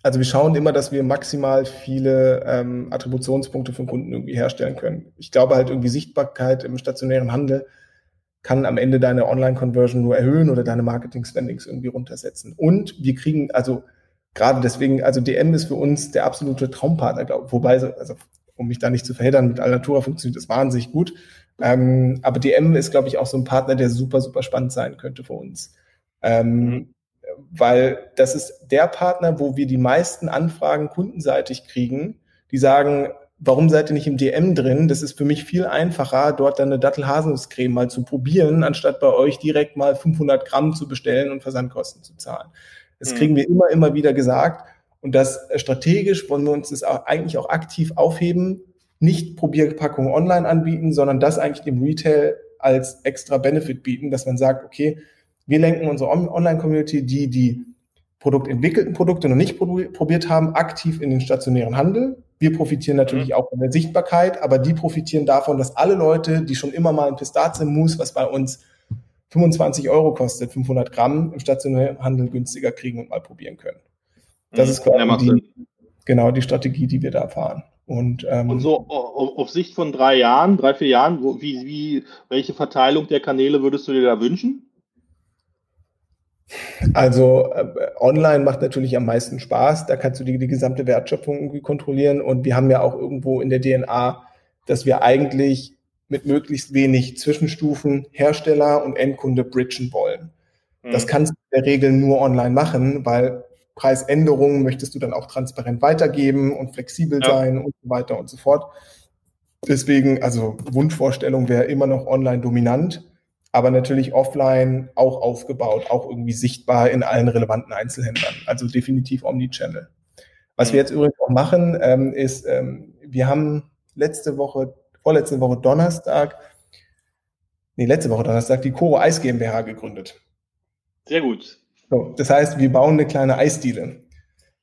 Also wir schauen immer, dass wir maximal viele Attributionspunkte für den Kunden irgendwie herstellen können. Ich glaube halt irgendwie Sichtbarkeit im stationären Handel kann am Ende deine Online-Conversion nur erhöhen oder deine Marketing-Spendings irgendwie runtersetzen. Und wir kriegen, also gerade deswegen, also DM ist für uns der absolute Traumpartner, glaube ich. Wobei, also um mich da nicht zu verheddern, mit Alnatura funktioniert das wahnsinnig gut. Aber DM ist, glaube ich, auch so ein Partner, der super, super spannend sein könnte für uns. Weil das ist der Partner, wo wir die meisten Anfragen kundenseitig kriegen, die sagen, warum seid ihr nicht im DM drin? Das ist für mich viel einfacher, dort dann eine Dattel-Haselnusscreme mal zu probieren, anstatt bei euch direkt mal 500 Gramm zu bestellen und Versandkosten zu zahlen. Das kriegen wir immer wieder gesagt. Und das strategisch wollen wir uns das auch, eigentlich auch aktiv aufheben, nicht Probierpackungen online anbieten, sondern das eigentlich dem Retail als extra Benefit bieten, dass man sagt, okay, wir lenken unsere Online-Community, die die produktentwickelten Produkte noch nicht probiert haben, aktiv in den stationären Handel. Wir profitieren natürlich auch von der Sichtbarkeit, aber die profitieren davon, dass alle Leute, die schon immer mal ein Pistazienmus, was bei uns 25 € kostet, 500 Gramm, im stationären Handel günstiger kriegen und mal probieren können. Das ist quasi die Strategie, die wir da fahren. Und so auf Sicht von 3, 4 Jahren, welche Verteilung der Kanäle würdest du dir da wünschen? Also online macht natürlich am meisten Spaß, da kannst du die gesamte Wertschöpfung irgendwie kontrollieren und wir haben ja auch irgendwo in der DNA, dass wir eigentlich mit möglichst wenig Zwischenstufen Hersteller und Endkunde bridgen wollen. Das kannst du in der Regel nur online machen, weil Preisänderungen möchtest du dann auch transparent weitergeben und flexibel sein und so weiter und so fort. Deswegen, also Wunschvorstellung wäre immer noch online dominant, aber natürlich offline auch aufgebaut, auch irgendwie sichtbar in allen relevanten Einzelhändlern. Also definitiv Omnichannel. Was wir jetzt übrigens auch machen, ist, wir haben letzte Woche Donnerstag, die Koro Eis GmbH gegründet. Sehr gut. So, das heißt, wir bauen eine kleine Eisdiele.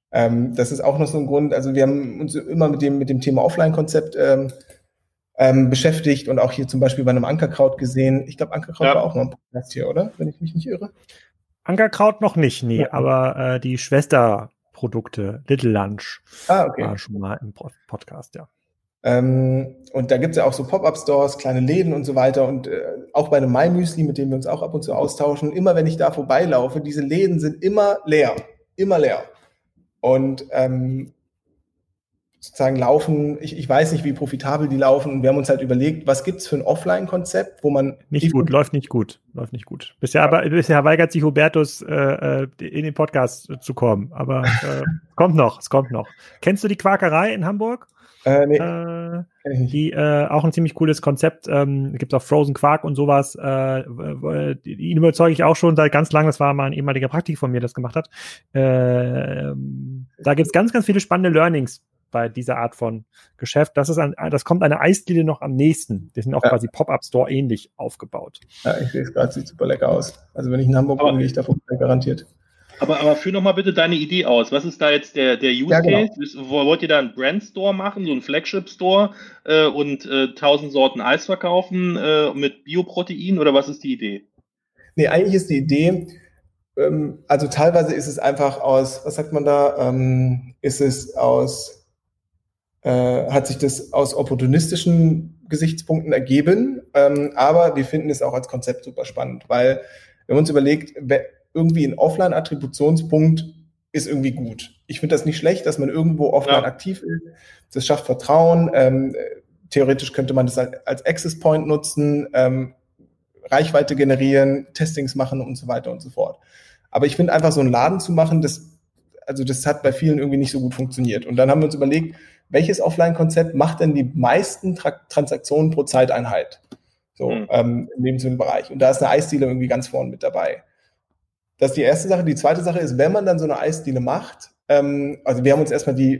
Das ist auch noch so ein Grund, also wir haben uns immer mit dem Thema Offline-Konzept beschäftigt und auch hier zum Beispiel bei einem Ankerkraut gesehen. Ich glaube, Ankerkraut war auch mal ein Podcast hier, oder? Wenn ich mich nicht irre. Ankerkraut noch nicht, nee, aber die Schwesterprodukte, Little Lunch, war schon mal im Podcast, ja. Und da gibt es ja auch so Pop-Up-Stores, kleine Läden und so weiter und auch bei einem Mai-Müsli, mit dem wir uns auch ab und zu austauschen, immer wenn ich da vorbeilaufe, diese Läden sind immer leer. Und sozusagen laufen, ich weiß nicht, wie profitabel die laufen und wir haben uns halt überlegt, was gibt's für ein Offline-Konzept, wo man... Läuft nicht gut. Bisher weigert sich Hubertus, in den Podcast zu kommen, aber es kommt noch. Kennst du die Quarkerei in Hamburg? Nee, die auch ein ziemlich cooles Konzept, gibt es auch Frozen Quark und sowas, ihn überzeuge ich auch schon seit ganz lang, das war mal ein ehemaliger Praktiker von mir, das gemacht hat. Da gibt es ganz, ganz viele spannende Learnings bei dieser Art von Geschäft. Das kommt einer Eisdiele noch am nächsten. Die sind auch quasi Pop-Up-Store ähnlich aufgebaut. Ja, ich sehe es gerade, sieht super lecker aus. Also wenn ich in Hamburg bin, gehe ich davon garantiert. Aber führ nochmal bitte deine Idee aus. Was ist da jetzt der Use Case? Genau. Wollt ihr da einen Brand-Store machen, so einen Flagship-Store 1000 Sorten Eis verkaufen mit Bioprotein oder was ist die Idee? Nee, eigentlich ist die Idee, also teilweise ist es einfach aus, was sagt man da, hat sich das aus opportunistischen Gesichtspunkten ergeben, aber wir finden es auch als Konzept super spannend, weil wir haben uns überlegt, irgendwie ein Offline-Attributionspunkt ist irgendwie gut. Ich finde das nicht schlecht, dass man irgendwo offline aktiv ist. Das schafft Vertrauen. Theoretisch könnte man das als Access Point nutzen, Reichweite generieren, Testings machen und so weiter und so fort. Aber ich finde einfach so einen Laden zu machen, das hat bei vielen irgendwie nicht so gut funktioniert. Und dann haben wir uns überlegt, welches Offline-Konzept macht denn die meisten Transaktionen pro Zeiteinheit? So, im Lebensmittelbereich. Und da ist eine Eisdiele irgendwie ganz vorne mit dabei. Das ist die erste Sache. Die zweite Sache ist, wenn man dann so eine Eisdiele macht, also wir haben uns erstmal die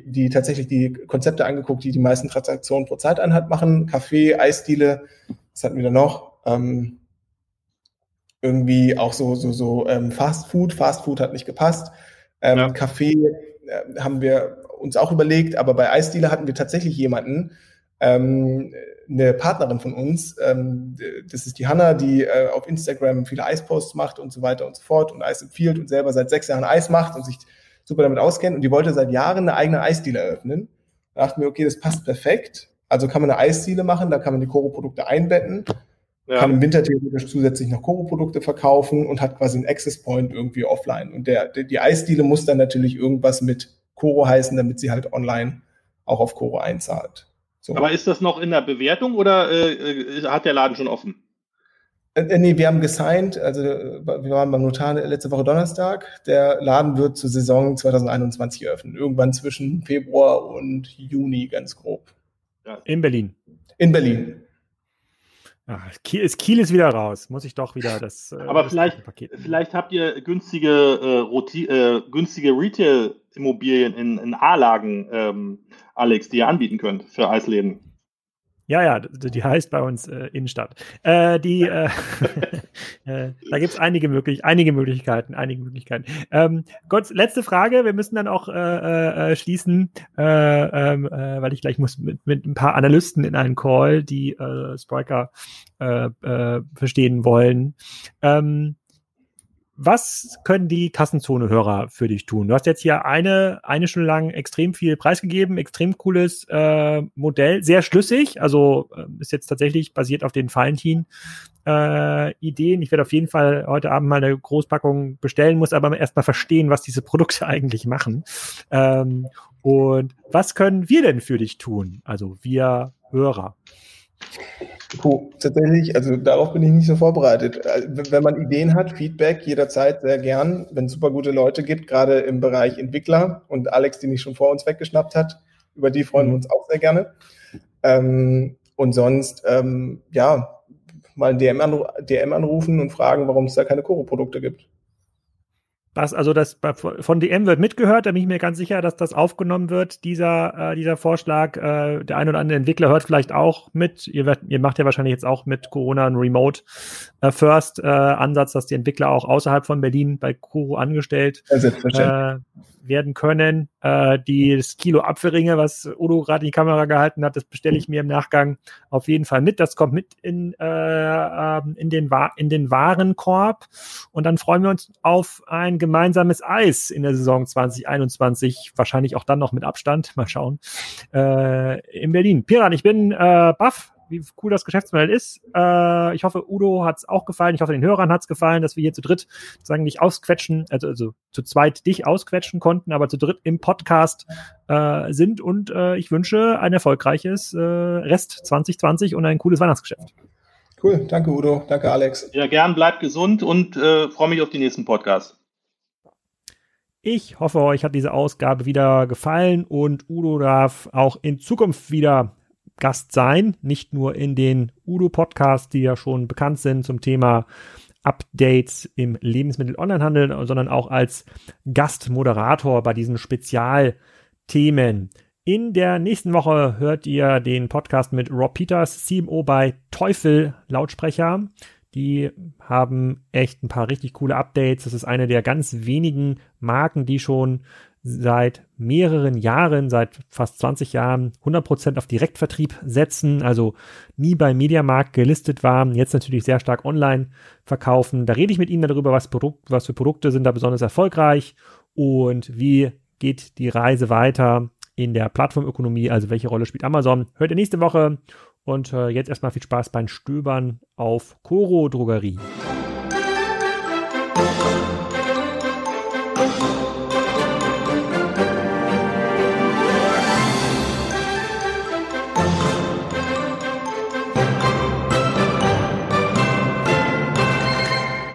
Konzepte angeguckt, die die meisten Transaktionen pro Zeiteinheit machen. Kaffee, Eisdiele, was hatten wir da noch? Irgendwie auch so Fast Food. Fast Food hat nicht gepasst. Kaffee haben wir uns auch überlegt, aber bei Eisdiele hatten wir tatsächlich jemanden, eine Partnerin von uns, das ist die Hanna, die auf Instagram viele Eisposts macht und so weiter und so fort und Eis empfiehlt und selber seit 6 Jahren Eis macht und sich super damit auskennt, und die wollte seit Jahren eine eigene Eisdiele eröffnen. Da dachten wir, okay, das passt perfekt. Also kann man eine Eisdiele machen, da kann man die Koro-Produkte einbetten, kann im Winter theoretisch zusätzlich noch Koro-Produkte verkaufen und hat quasi einen Access-Point irgendwie offline. Und die Eisdiele muss dann natürlich irgendwas mit Koro heißen, damit sie halt online auch auf Koro einzahlt. So. Aber ist das noch in der Bewertung oder hat der Laden schon offen? Nee, wir haben gesigned, also wir waren beim Notar letzte Woche Donnerstag. Der Laden wird zur Saison 2021 eröffnen, irgendwann zwischen Februar und Juni ganz grob. In Berlin. In Berlin. Ach, Kiel ist wieder raus, muss ich doch wieder das Aber das vielleicht habt ihr günstige Retail-Immobilien in A-Lagen, Alex, die ihr anbieten könnt für Eisläden. Ja, die heißt bei uns Innenstadt. Da gibt es einige Möglichkeiten. Kurz, letzte Frage, wir müssen dann auch schließen, weil ich gleich muss mit ein paar Analysten in einen Call, die Spriker verstehen wollen. Was können die Kassenzone-Hörer für dich tun? Du hast jetzt hier eine Stunde lang extrem viel preisgegeben, extrem cooles Modell, sehr schlüssig, also ist jetzt tatsächlich basiert auf den Valentin-Ideen. Ich werde auf jeden Fall heute Abend mal eine Großpackung bestellen, muss aber erstmal verstehen, was diese Produkte eigentlich machen. Und was können wir denn für dich tun? Also wir Hörer. Puh, tatsächlich, also darauf bin ich nicht so vorbereitet. Wenn man Ideen hat, Feedback jederzeit sehr gern, wenn es super gute Leute gibt, gerade im Bereich Entwickler und Alex, die mich schon vor uns weggeschnappt hat, über die freuen wir uns auch sehr gerne. Und sonst, mal einen DM anrufen und fragen, warum es da keine Koro-Produkte gibt. Also das von DM wird mitgehört, da bin ich mir ganz sicher, dass das aufgenommen wird, dieser Vorschlag. Der ein oder andere Entwickler hört vielleicht auch mit. Ihr macht ja wahrscheinlich jetzt auch mit Corona einen Remote-First-Ansatz, dass die Entwickler auch außerhalb von Berlin bei Koro angestellt werden können. Das Kilo Apfelringe, was Udo gerade in die Kamera gehalten hat, das bestelle ich mir im Nachgang auf jeden Fall mit. Das kommt mit in den Warenkorb. Und dann freuen wir uns auf ein gemeinsames Eis in der Saison 2021. Wahrscheinlich auch dann noch mit Abstand. Mal schauen. In Berlin. Piran, ich bin baff, wie cool das Geschäftsmodell ist. Ich hoffe, Udo hat es auch gefallen. Ich hoffe, den Hörern hat es gefallen, dass wir hier zu dritt sozusagen nicht ausquetschen, also zu zweit dich ausquetschen konnten, aber zu dritt im Podcast sind. Und ich wünsche ein erfolgreiches Rest 2020 und ein cooles Weihnachtsgeschäft. Cool. Danke, Udo. Danke, Alex. Ja, gern. Bleibt gesund und freue mich auf den nächsten Podcast. Ich hoffe, euch hat diese Ausgabe wieder gefallen und Udo darf auch in Zukunft wieder Gast sein, nicht nur in den Udo-Podcasts, die ja schon bekannt sind zum Thema Updates im Lebensmittel-Onlinehandel, sondern auch als Gastmoderator bei diesen Spezialthemen. In der nächsten Woche hört ihr den Podcast mit Rob Peters, CMO bei Teufel Lautsprecher. Die haben echt ein paar richtig coole Updates. Das ist eine der ganz wenigen Marken, die schon seit mehreren Jahren, seit fast 20 Jahren 100% auf Direktvertrieb setzen, also nie bei Mediamarkt gelistet waren, jetzt natürlich sehr stark online verkaufen. Da rede ich mit Ihnen darüber, was für Produkte sind da besonders erfolgreich und wie geht die Reise weiter in der Plattformökonomie, also welche Rolle spielt Amazon. Hört ihr nächste Woche und jetzt erstmal viel Spaß beim Stöbern auf Koro Drogerie.